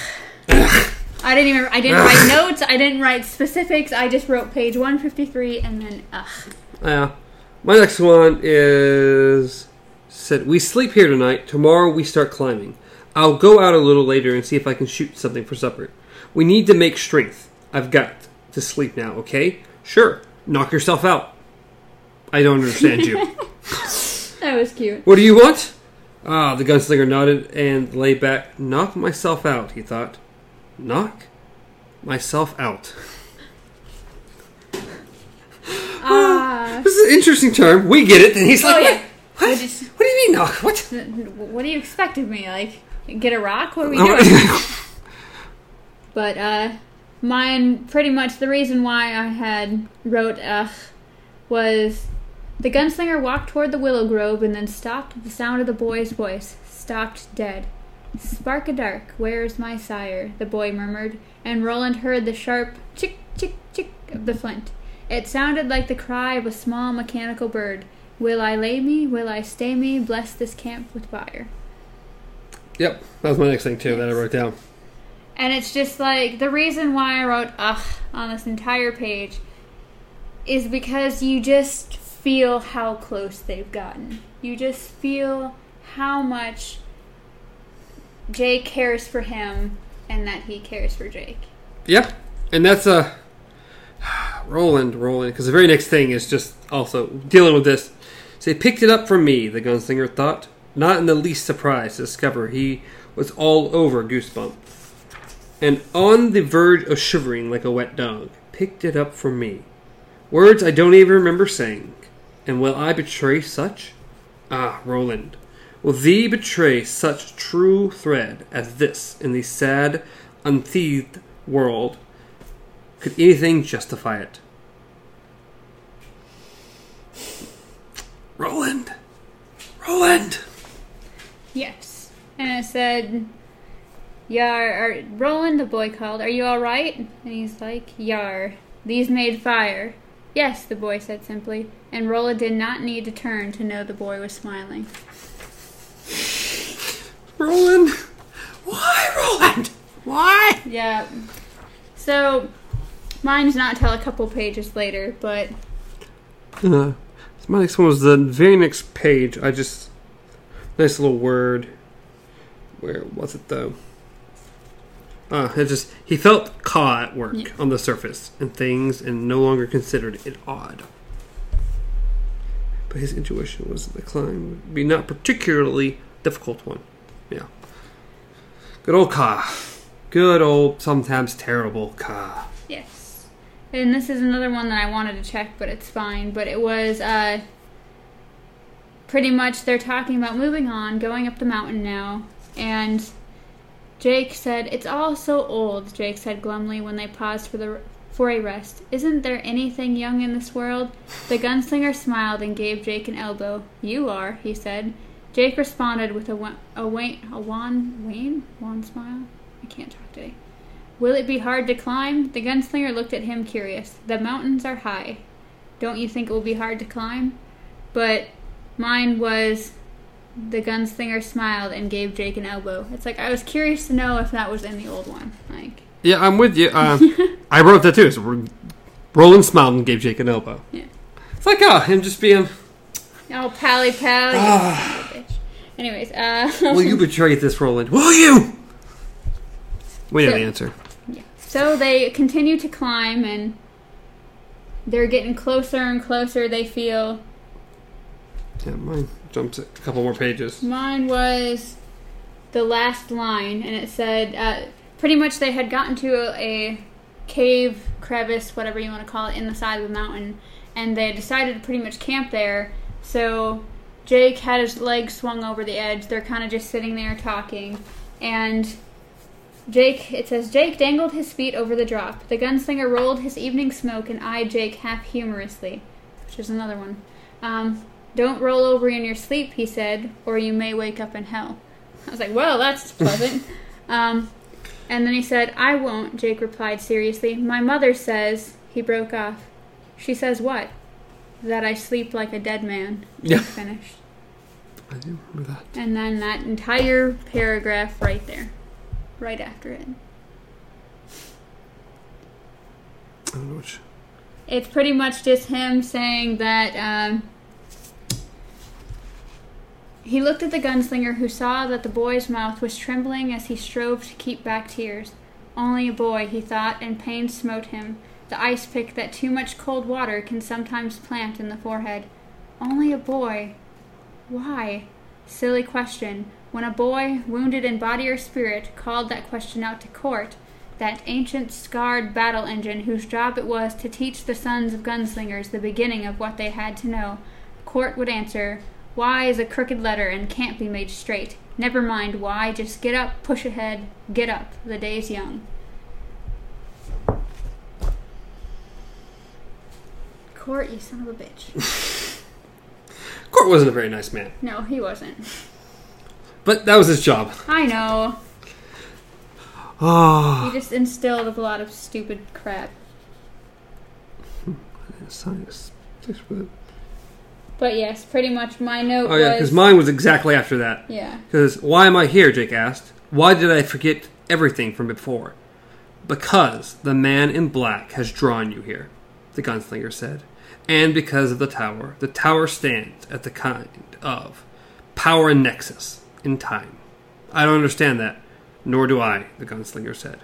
I didn't even, I didn't write notes, I didn't write specifics, I just wrote page one fifty-three, and then ugh. Yeah. My next one is... Said, we sleep here tonight. Tomorrow we start climbing. I'll go out a little later and see if I can shoot something for supper. We need to make strength. I've got to sleep now, okay? Sure. Knock yourself out. I don't understand you. That was cute. What do you want? Ah, the gunslinger nodded and lay back. Knock myself out, he thought. Knock myself out. Ah. Uh, this is an interesting term. We get it. And he's like, oh, yeah. What? What? Just, what do you mean knock? What? What do you expect of me? Like, get a rock? What are we doing? But, uh, mine, pretty much the reason why I had wrote, ugh, was the gunslinger walked toward the willow grove and then stopped at the sound of the boy's voice. Stopped dead. Spark a dark, where's my sire? The boy murmured, and Roland heard the sharp chick, chick, chick of the flint. It sounded like the cry of a small mechanical bird. Will I lay me? Will I stay me? Bless this camp with fire. Yep, that was my next thing too that I wrote down. And it's just like, the reason why I wrote ugh on this entire page is because you just feel how close they've gotten. You just feel how much Jake cares for him and that he cares for Jake. Yep, and that's a... Roland, Roland, because the very next thing is just also dealing with this. So they picked it up from me, the gunslinger thought, not in the least surprised to discover he was all over Goosebump. And on the verge of shivering like a wet dog, picked it up from me. Words I don't even remember saying. And will I betray such? Ah, Roland, will thee betray such true thread as this in the sad, unthieved world? Could anything justify it? Roland! Roland! Yes. And I said... Yar, are, Roland, the boy called, are you all right? And he's like, Yar, these made fire. Yes, the boy said simply, and Roland did not need to turn to know the boy was smiling. Roland? Why, Roland? Why? Yeah. So, mine's not till a couple pages later, but... Uh, my next one was the very next page. I just... Nice little word. Where was it, though? Uh, it just he felt Ka at work yeah. on the surface and things and no longer considered it odd. But his intuition was that the climb would be not particularly difficult one. Yeah. Good old Ka. Good old, sometimes terrible Ka. Yes. And this is another one that I wanted to check, but it's fine. But it was uh, pretty much they're talking about moving on, going up the mountain now, and... Jake said, It's all so old, Jake said glumly when they paused for the for a rest. Isn't there anything young in this world? The gunslinger smiled and gave Jake an elbow. You are, he said. Jake responded with a, wa- a, wa- a wan, wan, wan smile. I can't talk today. Will it be hard to climb? The gunslinger looked at him curious. The mountains are high. Don't you think it will be hard to climb? But mine was... The gunslinger smiled and gave Jake an elbow. It's like, I was curious to know if that was in the old one. Like, yeah, I'm with you. Uh, I wrote that too. So Roland smiled and gave Jake an elbow. Yeah. It's like, oh, him just being... Oh, pally pally. Ah. Bitch. Anyways. Uh, Will you betray this, Roland? Will you? We know so, the answer. Yeah. So they continue to climb, and they're getting closer and closer, they feel. Yeah, mine jumped a couple more pages. Mine was the last line, and it said, uh, pretty much they had gotten to a, a cave, crevice, whatever you want to call it, in the side of the mountain, and they decided to pretty much camp there, so Jake had his legs swung over the edge. They're kind of just sitting there talking, and Jake, it says, Jake dangled his feet over the drop. The gunslinger rolled his evening smoke and eyed Jake half-humorously, which is another one. Um... Don't roll over in your sleep, he said, or you may wake up in hell. I was like, well, that's pleasant. um, and then he said, I won't, Jake replied seriously. My mother says, he broke off. She says what? That I sleep like a dead man. Yeah. He finished. I do remember that. And then that entire paragraph right there. Right after it. I don't know which. It's pretty much just him saying that... Um, He looked at the gunslinger, who saw that the boy's mouth was trembling as he strove to keep back tears. Only a boy, he thought, and pain smote him. the ice pick that too much cold water can sometimes plant in the forehead. Only a boy. Why? Silly question. When a boy, wounded in body or spirit, called that question out to court, that ancient scarred battle engine whose job it was to teach the sons of gunslingers the beginning of what they had to know, court would answer, "Why is a crooked letter and can't be made straight. Never mind why, just get up, push ahead, get up, the day's young." Court, you son of a bitch. Court wasn't a very nice man. No, he wasn't. But that was his job. I know. Oh. He just instilled a lot of stupid crap. Science. But yes, pretty much my note oh, yeah, was... Oh yeah, because mine was exactly after that. Yeah. Because, why am I here, Jake asked. Why did I forget everything from before? Because the man in black has drawn you here, the gunslinger said. And because of the tower. The tower stands at the kind of power and nexus in time. I don't understand that. Nor do I, the gunslinger said.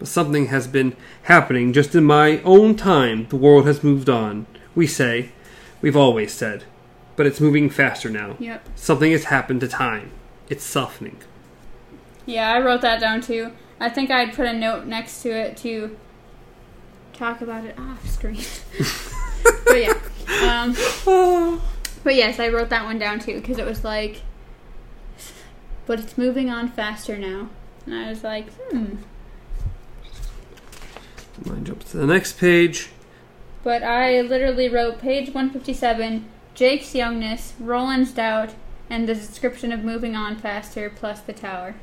But something has been happening just in my own time. The world has moved on. We say, we've always said. But it's moving faster now. Yep. Something has happened to time. It's softening. Yeah, I wrote that down too. I think I'd put a note next to it to talk about it off screen. But yeah. Um, but yes, I wrote that one down too because it was like, but it's moving on faster now. And I was like, hmm. Mine jumps to the next page. But I literally wrote page one fifty-seven, Jake's youngness, Roland's doubt, and the description of moving on faster plus the tower.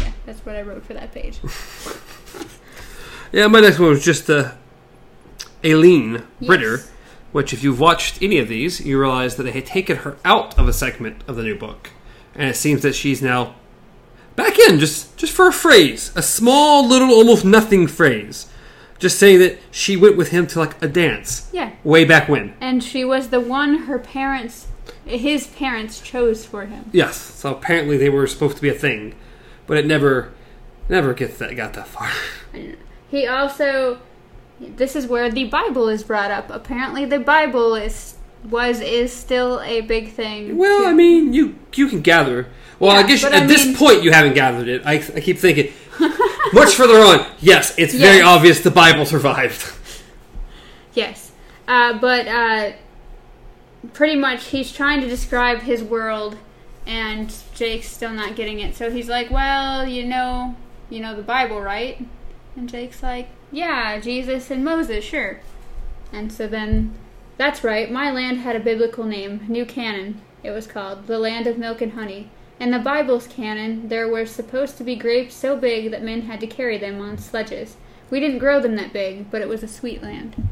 Yeah, that's what I wrote for that page. Yeah, my next one was just uh, Aileen Ritter, yes. Which if you've watched any of these, you realize that they had taken her out of a segment of the new book. And it seems that she's now back in, just, just for a phrase. A small, little, almost nothing phrase. Just saying that she went with him to, like, a dance. Yeah. Way back when. And she was the one her parents, his parents chose for him. Yes. So apparently they were supposed to be a thing. But it never, never gets that, got that far. He also, this is where the Bible is brought up. Apparently the Bible is was is still a big thing. Well, too. I mean, you you can gather. Well, yeah, I guess you, at I mean, this point you haven't gathered it. I, I keep thinking, much further on, yes, it's yes. very obvious the Bible survived. Yes. Uh, but uh, pretty much he's trying to describe his world, and Jake's still not getting it. So he's like, well, you know, you know the Bible, right? And Jake's like, yeah, Jesus and Moses, sure. And so then... That's right, my land had a biblical name, New Canaan, it was called, the land of milk and honey. In the Bible's canon, there were supposed to be grapes so big that men had to carry them on sledges. We didn't grow them that big, but it was a sweet land.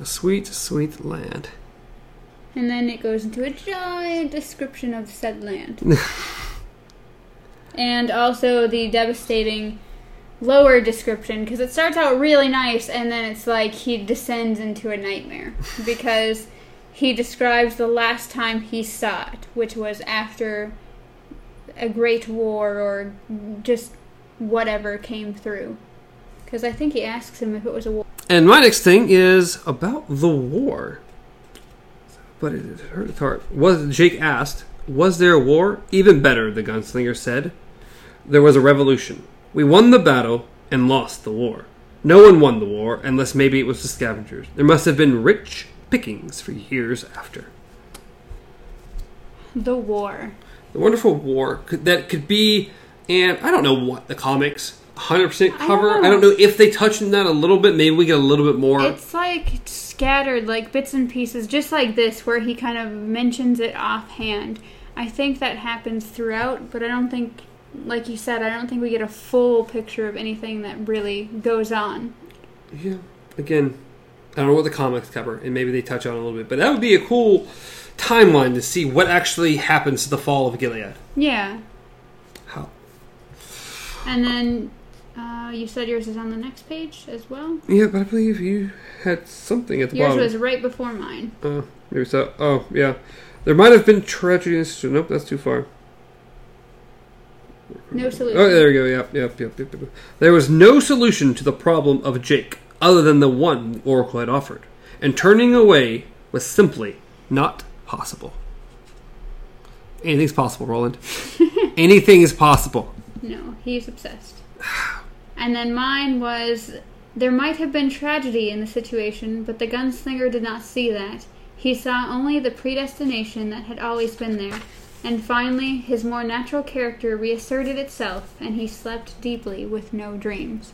A sweet, sweet land. And then it goes into a giant description of said land. And also the devastating... lower description, because it starts out really nice and then it's like he descends into a nightmare because he describes the last time he saw it, which was after a great war or just whatever came through, because I think he asks him if it was a war. And my next thing is about the war, but it hurt his heart. Was Jake asked, was there a war? Even better, the gunslinger said. There was a revolution. We won the battle and lost the war. No one won the war, unless maybe it was the scavengers. There must have been rich pickings for years after. The war. The wonderful war that could be, and I don't know what the comics one hundred percent cover. I don't know, I don't know if they touch on that a little bit. Maybe we get a little bit more. It's like scattered, like bits and pieces, just like this, where he kind of mentions it offhand. I think that happens throughout, but I don't think... Like you said, I don't think we get a full picture of anything that really goes on. Yeah. Again, I don't know what the comics cover, and maybe they touch on it a little bit, but that would be a cool timeline to see what actually happens to the fall of Gilead. Yeah. How? And then uh, you said yours is on the next page as well? Yeah, but I believe you had something at the yours bottom. Yours was right before mine. Oh, uh, maybe so. Oh, yeah. There might have been tragedy in this... Nope, that's too far. No solution. Oh, there we go. Yep, yep, yep, yep, yep. There was no solution to the problem of Jake other than the one the Oracle had offered, and turning away was simply not possible. Anything's possible, Roland. Anything is possible. No, he's obsessed. And then mine was, there might have been tragedy in the situation, but the gunslinger did not see that. He saw only the predestination that had always been there. And finally, his more natural character reasserted itself, and he slept deeply with no dreams.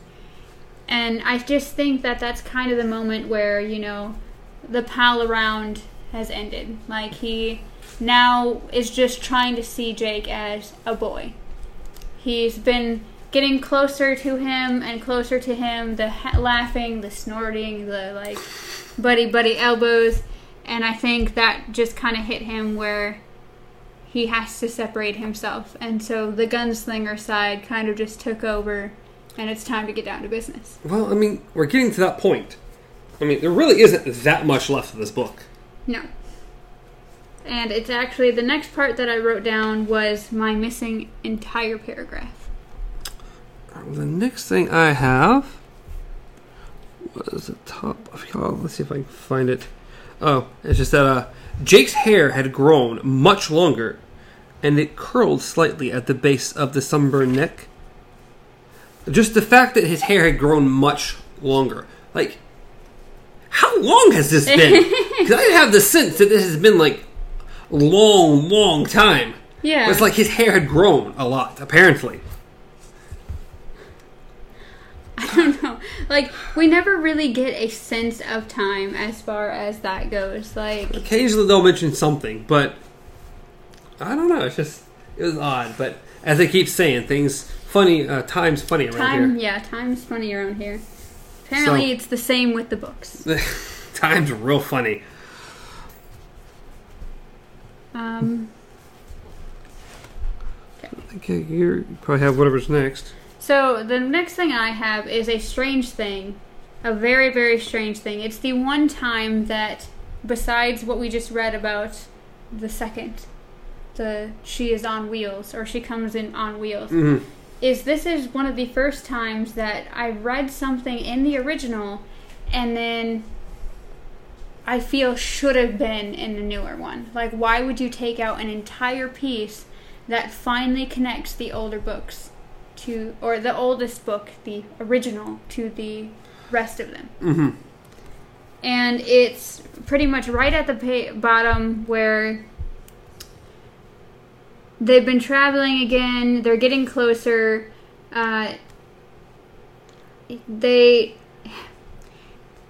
And I just think that that's kind of the moment where, you know, the pal around has ended. Like, he now is just trying to see Jake as a boy. He's been getting closer to him and closer to him, the ha- laughing, the snorting, the, like, buddy-buddy elbows. And I think that just kind of hit him where he has to separate himself. And so the gunslinger side kind of just took over, and it's time to get down to business. Well, I mean, we're getting to that point. I mean, there really isn't that much left of this book. No. And it's actually, the next part that I wrote down was my missing entire paragraph. The next thing I have was the top of y'all. Let's see if I can find it. Oh, it's just that, uh, Jake's hair had grown much longer, and it curled slightly at the base of the sunburned neck. Just the fact that his hair had grown much longer. Like, how long has this been? Because I have the sense that this has been, like, a long, long time. Yeah. But it's like his hair had grown a lot, apparently. I don't know. Like, we never really get a sense of time as far as that goes. Like, occasionally they'll mention something, but I don't know. It's just, it was odd. But as I keep saying, things funny. Uh, time's funny around time, here. Yeah, time's funny around here. Apparently, so, it's the same with the books. Time's real funny. Um. Okay, you probably have whatever's next. So, the next thing I have is a strange thing. A very, very strange thing. It's the one time that, besides what we just read about the second, the she is on wheels, or she comes in on wheels, mm-hmm. is this is one of the first times that I read something in the original, and then I feel should have been in the newer one. Like, why would you take out an entire piece that finally connects the older books? To, or the oldest book, the original, to the rest of them. Mm-hmm. And it's pretty much right at the pa- bottom where they've been traveling again. They're getting closer. Uh, they...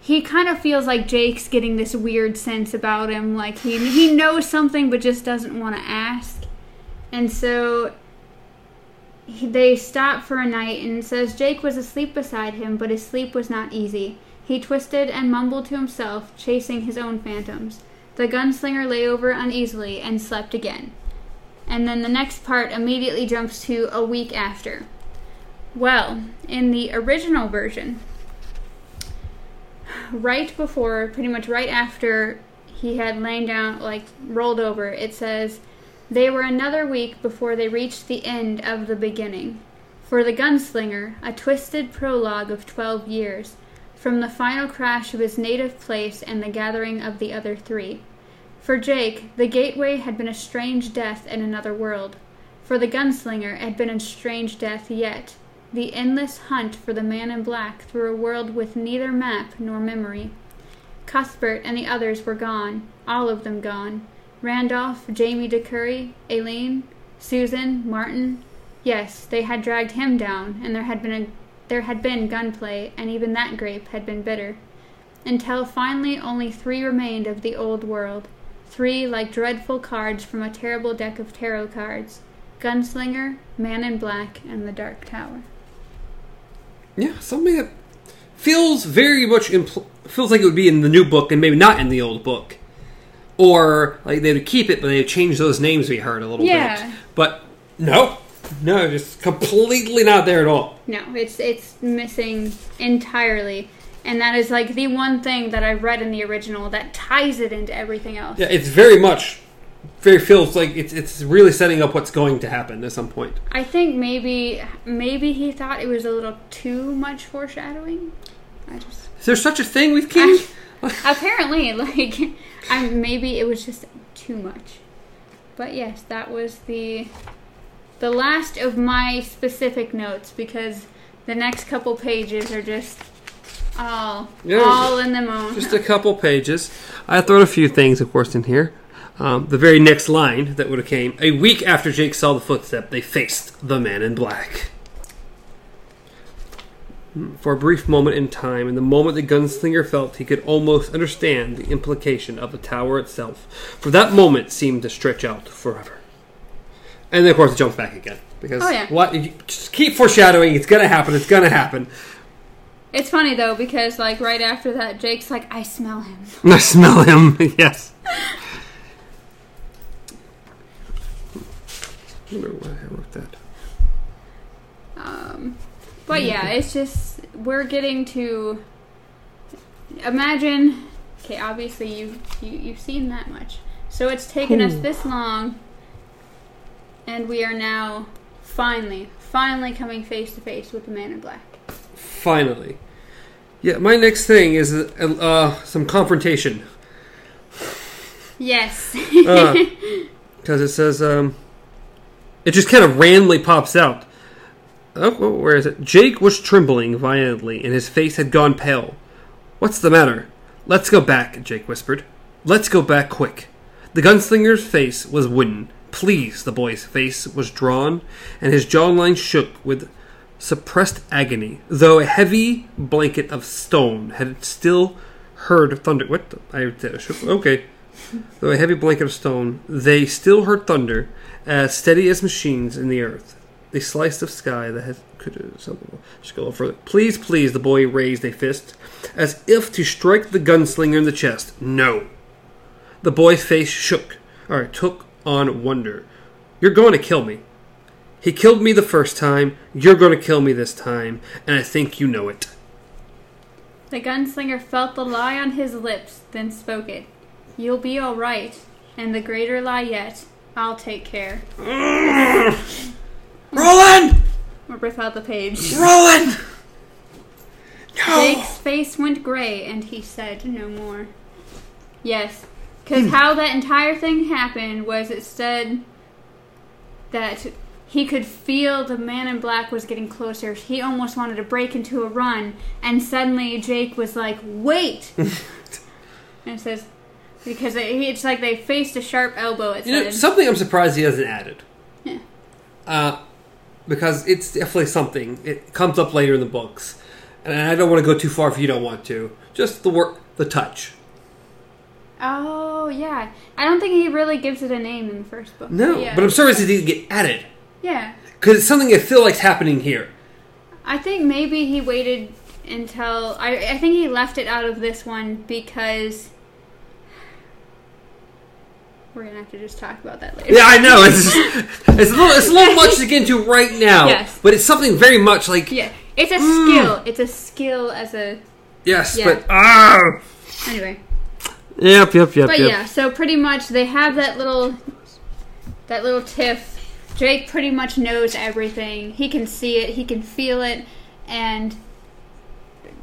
He kind of feels like Jake's getting this weird sense about him. Like, he he knows something but just doesn't want to ask. And so they stop for a night, and says Jake was asleep beside him, but his sleep was not easy. He twisted and mumbled to himself, chasing his own phantoms. The gunslinger lay over uneasily and slept again. And then the next part immediately jumps to a week after. Well, in the original version, right before, pretty much right after he had lain down, like rolled over, it says, they were another week before they reached the end of the beginning. For the gunslinger, a twisted prologue of twelve years, from the final crash of his native place and the gathering of the other three. For Jake, the gateway had been a strange death in another world. For the gunslinger, it had been a strange death yet, the endless hunt for the man in black through a world with neither map nor memory. Cuthbert and the others were gone, all of them gone. Randolph, Jamie de Curry, Aileen, Susan, Martin. Yes, they had dragged him down, and there had been a, there had been gunplay, and even that grape had been bitter. Until finally only three remained of the old world, three like dreadful cards from a terrible deck of tarot cards. Gunslinger, Man in Black, and the Dark Tower. Yeah, something that feels very much, impl- feels like it would be in the new book and maybe not in the old book. Or, like, they would keep it, but they would change those names we heard a little yeah. bit. But, no. No, just completely not there at all. No, it's it's missing entirely. And that is, like, the one thing that I read in the original that ties it into everything else. Yeah, it's very much very feels like it's it's really setting up what's going to happen at some point. I think maybe maybe he thought it was a little too much foreshadowing. I just Is there such a thing with King? I, apparently, like I maybe it was just too much. But yes, that was the the last of my specific notes, because the next couple pages are just all yeah, all in the moment. Just a couple pages. I throw a few things, of course, in here. Um, the very next line that would have came, a week after Jake saw the footstep, they faced the man in black. For a brief moment in time, in the moment the gunslinger felt he could almost understand the implication of the tower itself, for that moment seemed to stretch out forever. And then, of course, it jumps back again. Because oh, yeah. what, you just keep foreshadowing, it's going to happen, it's going to happen. It's funny, though, because like right after that, Jake's like, I smell him. I smell him, yes. I wonder why I wrote that. Um, but yeah, it's just, we're getting to imagine, okay, obviously you've, you, you've seen that much. So it's taken Ooh. us this long, and we are now finally, finally coming face to face with the man in black. Finally. Yeah, my next thing is uh, some confrontation. Yes. Because uh, it says... Um, It just kind of randomly pops out. Oh, oh, where is it? Jake was trembling violently, and his face had gone pale. What's the matter? Let's go back, Jake whispered. Let's go back quick. The gunslinger's face was wooden. Please, the boy's face was drawn, and his jawline shook with suppressed agony, though a heavy blanket of stone had still heard thunder. What? The? I Okay. Though a heavy blanket of stone, they still heard thunder, as steady as machines in the earth. They sliced the sky that had... Could, something, just go further. Please, please, the boy raised a fist, as if to strike the gunslinger in the chest. No. The boy's face shook, or took on wonder. You're going to kill me. He killed me the first time, you're going to kill me this time, and I think you know it. The gunslinger felt the lie on his lips, then spoke it. You'll be all right, and the greater lie yet... I'll take care. Roland! Or rip out the page. Roland! No! Jake's face went gray, and he said no more. Yes, because how that entire thing happened was it said that he could feel the man in black was getting closer. He almost wanted to break into a run, and suddenly Jake was like, wait! And it says... Because they, it's like they faced a sharp elbow at the end. Something I'm surprised he hasn't added. Yeah. Uh, because it's definitely something. It comes up later in the books. And I don't want to go too far if you don't want to. Just the work, the touch. Oh, yeah. I don't think he really gives it a name in the first book. No, but, yeah. but I'm surprised it didn't get added. Yeah. Because it's something I feel like's happening here. I think maybe he waited until... I, I think he left it out of this one because... We're going to have to just talk about that later. Yeah, I know. It's it's a little it's a little much to get into right now. Yes. But it's something very much like... Yeah. It's a mm. skill. It's a skill as a... Yes, yeah. but... Uh, anyway. Yep, yep, yep, But yep. yeah, so pretty much they have that little... That little tiff. Jake pretty much knows everything. He can see it. He can feel it. And...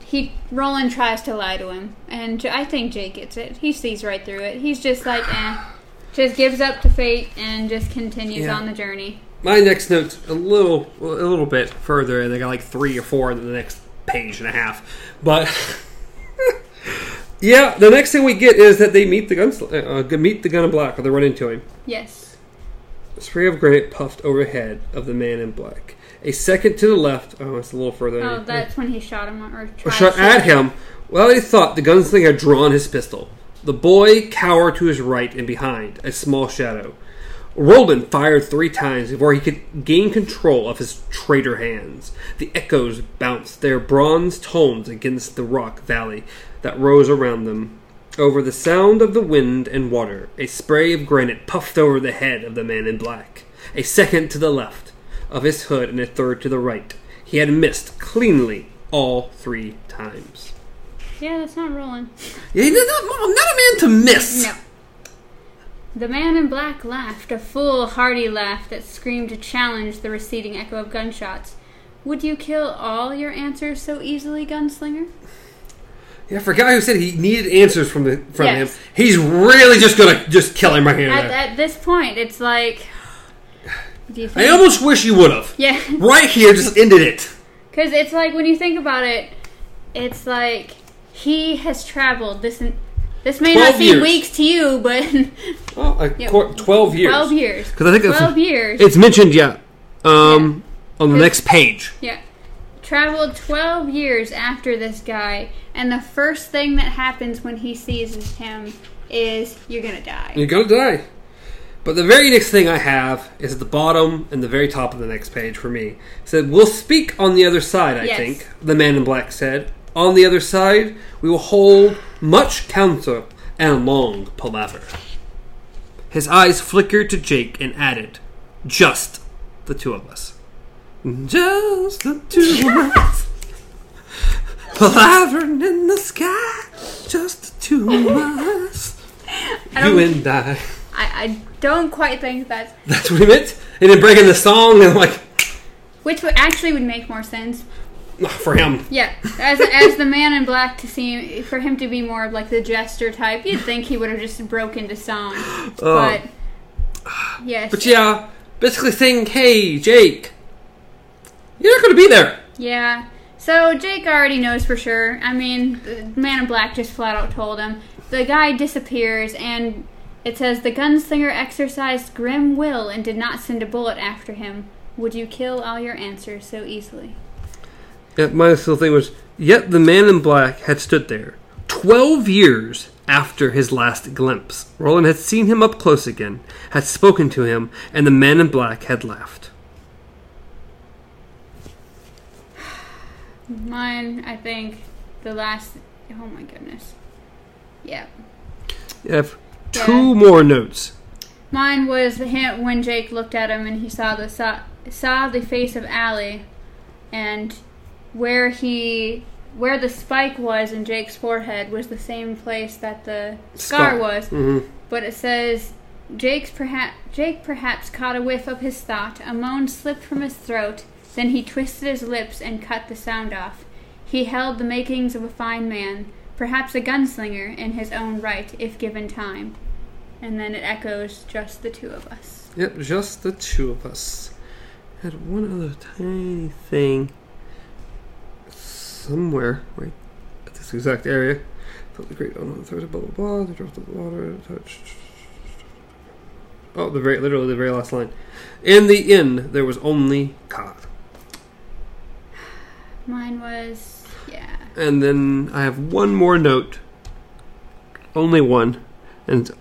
He Roland tries to lie to him. And I think Jake gets it. He sees right through it. He's just like, eh... Just gives up to fate and just continues yeah. on the journey. My next note's a little a little bit further, and they got like three or four in the next page and a half. But yeah, the next thing we get is that they meet the gun uh, meet the gun in black, or they run into him. Yes. A spray of granite puffed overhead of the man in black. A second to the left. Oh, it's a little further. Oh, that's when he shot him or tried or shot to at him. him. Well, he thought the gunslinger had drawn his pistol. The boy cowered to his right and behind, a small shadow. Roland fired three times before he could gain control of his traitor hands. The echoes bounced their bronze tones against the rock valley that rose around them. Over the sound of the wind and water, a spray of granite puffed over the head of the man in black. A second to the left of his hood and a third to the right. He had missed cleanly all three times. Yeah, that's not Roland. Yeah, not, not a man to miss. No. The man in black laughed, a full, hearty laugh that screamed to challenge the receding echo of gunshots. Would you kill all your answers so easily, gunslinger? Yeah, for a guy who said he needed answers from the from yes. him, he's really just going to just kill him right here. At, at this point, it's like... Do you think I almost wish you would have. Yeah. Right here, just ended it. Because it's like, when you think about it, it's like, he has traveled this... In- This may not seem years. weeks to you, but... Well, like you know, twelve years. twelve years. Because I think that's... twelve years. It's mentioned, yeah, um, yeah. on the next page. Yeah. Traveled twelve years after this guy, and the first thing that happens when he sees him is, you're going to die. You're going to die. But the very next thing I have is at the bottom and the very top of the next page for me. It said, we'll speak on the other side, I yes. think, the man in black said. On the other side, we will hold much counsel and long palaver. His eyes flickered to Jake and added, just the two of us. Just the two of us. Palavering in the sky. Just the two of us. You and I. I. I don't quite think that's... That's what he meant? And then breaking the song and like... Which would actually would make more sense. For him. Yeah. As as the man in black, to seem for him to be more of like the jester type, you'd think he would have just broken into song. But, uh, yes. But yeah, basically saying, hey, Jake, you're not going to be there. Yeah. So Jake already knows for sure. I mean, the man in black just flat out told him. The guy disappears, and it says, the gunslinger exercised grim will and did not send a bullet after him. Would you kill all your answers so easily? Yeah, my little thing was, yet the man in black had stood there, twelve years after his last glimpse. Roland had seen him up close again, had spoken to him, and the man in black had laughed. Mine, I think, the last... Oh my goodness. Yeah. I have two yeah. more notes. Mine was the hint when Jake looked at him and he saw the saw, saw the face of Allie, and... Where he, where the spike was in Jake's forehead was the same place that the scar Stop. was. Mm-hmm. But it says, Jake's perha- Jake perhaps caught a whiff of his thought. A moan slipped from his throat. Then he twisted his lips and cut the sound off. He held the makings of a fine man, perhaps a gunslinger in his own right, if given time. And then it echoes, just the two of us. Yep, just the two of us. I had one other tiny thing. Somewhere, right at this exact area. Felt the great on the third, blah, blah, blah. They dropped the water, touched. Oh, the very, literally the very last line. In the end, there was only God. Mine was, yeah. And then I have one more note. Only one. And it's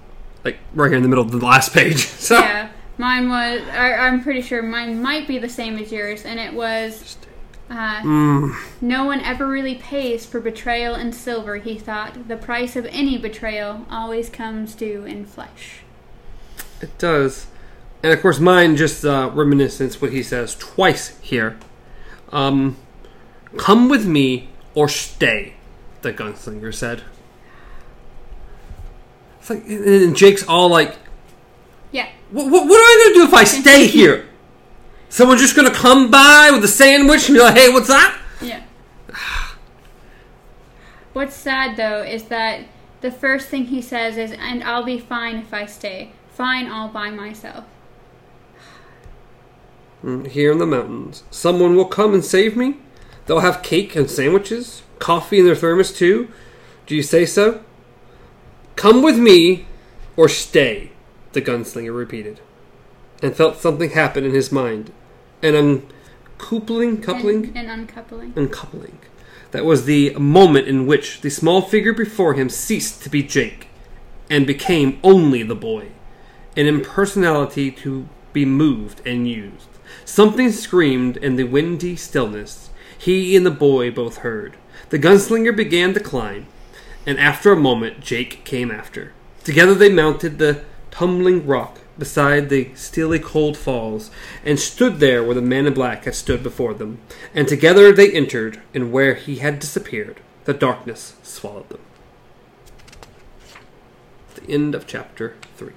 like right here in the middle of the last page. So. Yeah, mine was, I, I'm pretty sure mine might be the same as yours. And it was... Just Uh, mm. No one ever really pays for betrayal in silver, he thought. The price of any betrayal always comes due in flesh. It does. And of course mine just uh, reminiscence what he says twice here. Um, come with me or stay, the gunslinger said. It's like, and Jake's all like, yeah. What, what, what am I going to do if I stay here? Someone's just going to come by with a sandwich and be like, hey, what's up? Yeah. What's sad, though, is that the first thing he says is, and I'll be fine if I stay. Fine all by myself. Here in the mountains, someone will come and save me. They'll have cake and sandwiches, coffee in their thermos, too. Do you say so? Come with me or stay, the gunslinger repeated. And felt something happen in his mind. And uncoupling, coupling? And, and uncoupling. Uncoupling. That was the moment in which the small figure before him ceased to be Jake and became only the boy, an impersonality to be moved and used. Something screamed in the windy stillness. He and the boy both heard. The gunslinger began to climb, and after a moment, Jake came after. Together they mounted the tumbling rock beside the steely cold falls, and stood there where the man in black had stood before them. And together they entered, and where he had disappeared, the darkness swallowed them. The end of chapter three.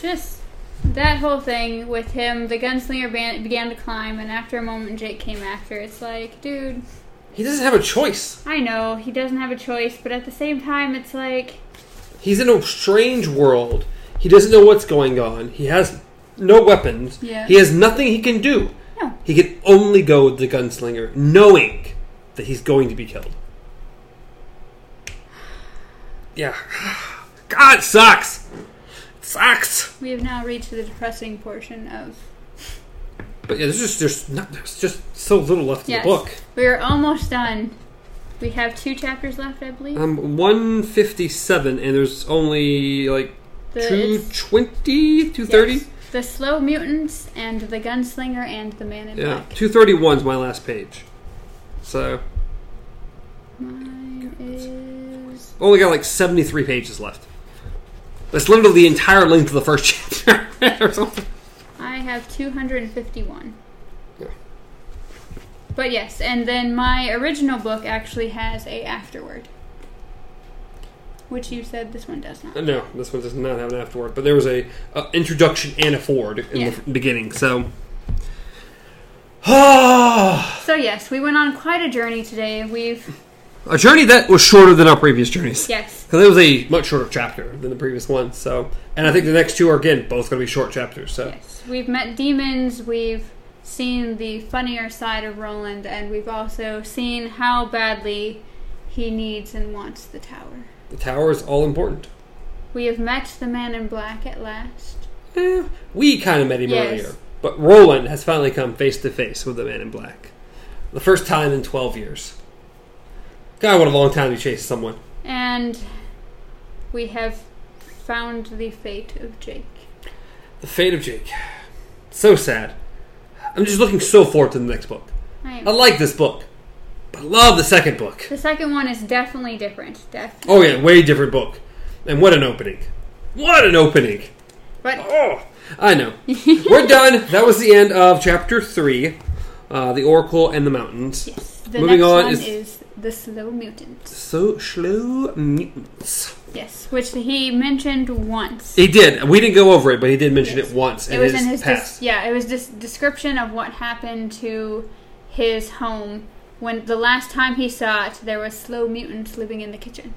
Just that whole thing with him, the gunslinger ban- began to climb, and after a moment, Jake came after. It's like, dude. He doesn't have a choice. I know, he doesn't have a choice, but at the same time, it's like... He's in a strange world. He doesn't know what's going on. He has no weapons. Yeah. He has nothing he can do. No. He can only go with the gunslinger, knowing that he's going to be killed. Yeah. God, it sucks! It sucks! We have now reached the depressing portion of... But yeah, there's just, there's not, there's just so little left yes. in the book. We are almost done. We have two chapters left, I believe. Um, one fifty-seven, and there's only, like, the, two twenty, two thirty? Yes. The Slow Mutants, and The Gunslinger, and The Man in yeah. Black. two thirty-one's my last page. So... Mine is... Only got, like, seventy-three pages left. That's literally the entire length of the first chapter, or something. I have two hundred fifty-one. Yeah. But yes, and then my original book actually has a afterword. Which you said this one does not. Uh, no, this one does not have an afterword. But there was a uh, introduction and a forward in yeah. the beginning, so... So yes, we went on quite a journey today. We've... A journey that was shorter than our previous journeys. Yes. Because it was a much shorter chapter than the previous one. So, and I think the next two are, again, both going to be short chapters. So. Yes. We've met demons. We've seen the funnier side of Roland. And we've also seen how badly he needs and wants the tower. The tower is all important. We have met the Man in Black at last. Eh, we kind of met him yes. earlier. But Roland has finally come face to face with the Man in Black. The first time in twelve years. God, what a long time to chase someone. And we have found the fate of Jake. The fate of Jake. So sad. I'm just looking so forward to the next book. I, I like this book. But I love the second book. The second one is definitely different. Definitely. Oh yeah, way different book. And what an opening. What an opening. But oh, I know. We're done. That was the end of chapter three. Uh, the Oracle and the Mountains. Yes. The Moving next on one is... is The Slow Mutants. So Slow Mutants. Yes, which he mentioned once. He did. We didn't go over it, but he did mention yes. it once. It in was his in his past. Des- yeah, it was this description of what happened to his home when the last time he saw it, there was slow mutants living in the kitchen.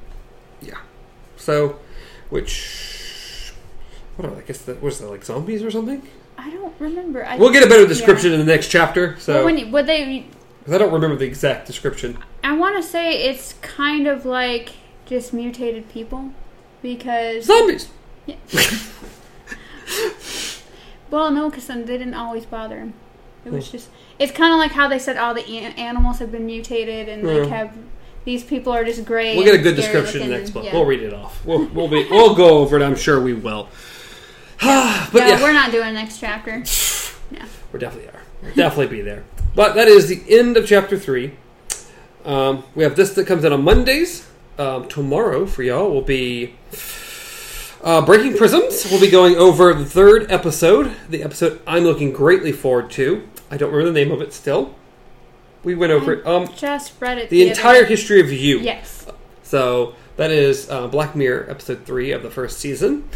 Yeah. So, which what are, I guess that was that like zombies or something? I don't remember. I we'll get a better description yeah. in the next chapter. So well, when he, what they. Because I don't remember the exact description. I want to say it's kind of like just mutated people, because... Zombies! Yeah. Well, no, because they didn't always bother him. It was mm. just... It's kind of like how they said all the an- animals have been mutated, and mm. like have... These people are just gray. We'll get a good description in the next book. Yeah. We'll read it off. We'll we'll be we'll go over it. I'm sure we will. Yeah. but no, yeah. We're not doing next chapter. No. We're definitely are. We'll definitely be there. But that is the end of chapter three. Um, we have this that comes out on Mondays. Um, tomorrow for y'all will be uh, Breaking Prisms. We'll be going over the third episode, the episode I'm looking greatly forward to. I don't remember the name of it still. We went over I it. Um, just read it. The, the entire history of you. Yes. So that is uh, Black Mirror, episode three of the first season.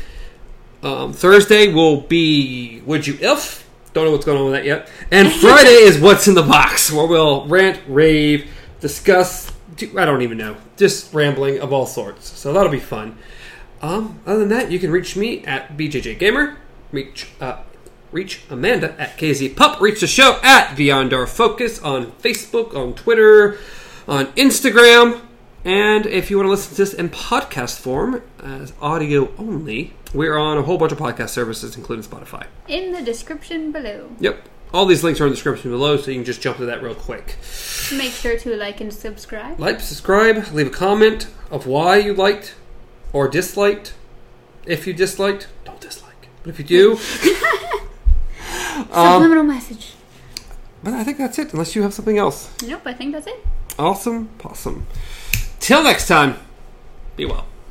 Um, Thursday will be Would You If? Don't know what's going on with that yet. And Friday is What's in the Box, where we'll rant, rave, discuss, do, I don't even know, just rambling of all sorts. So that'll be fun. Um, other than that, you can reach me at B J J Gamer, reach uh, reach Amanda at K Z Pup, reach the show at Beyond Our Focus on Facebook, on Twitter, on Instagram. And if you want to listen to this in podcast form, as audio only, we're on a whole bunch of podcast services, including Spotify. In the description below. Yep. All these links are in the description below, so you can just jump to that real quick. Make sure to like and subscribe. Like, subscribe, leave a comment of why you liked or disliked. If you disliked, don't dislike. But if you do... Subliminal um, message. But I think that's it, unless you have something else. Nope, I think that's it. Awesome possum. Till next time, be well.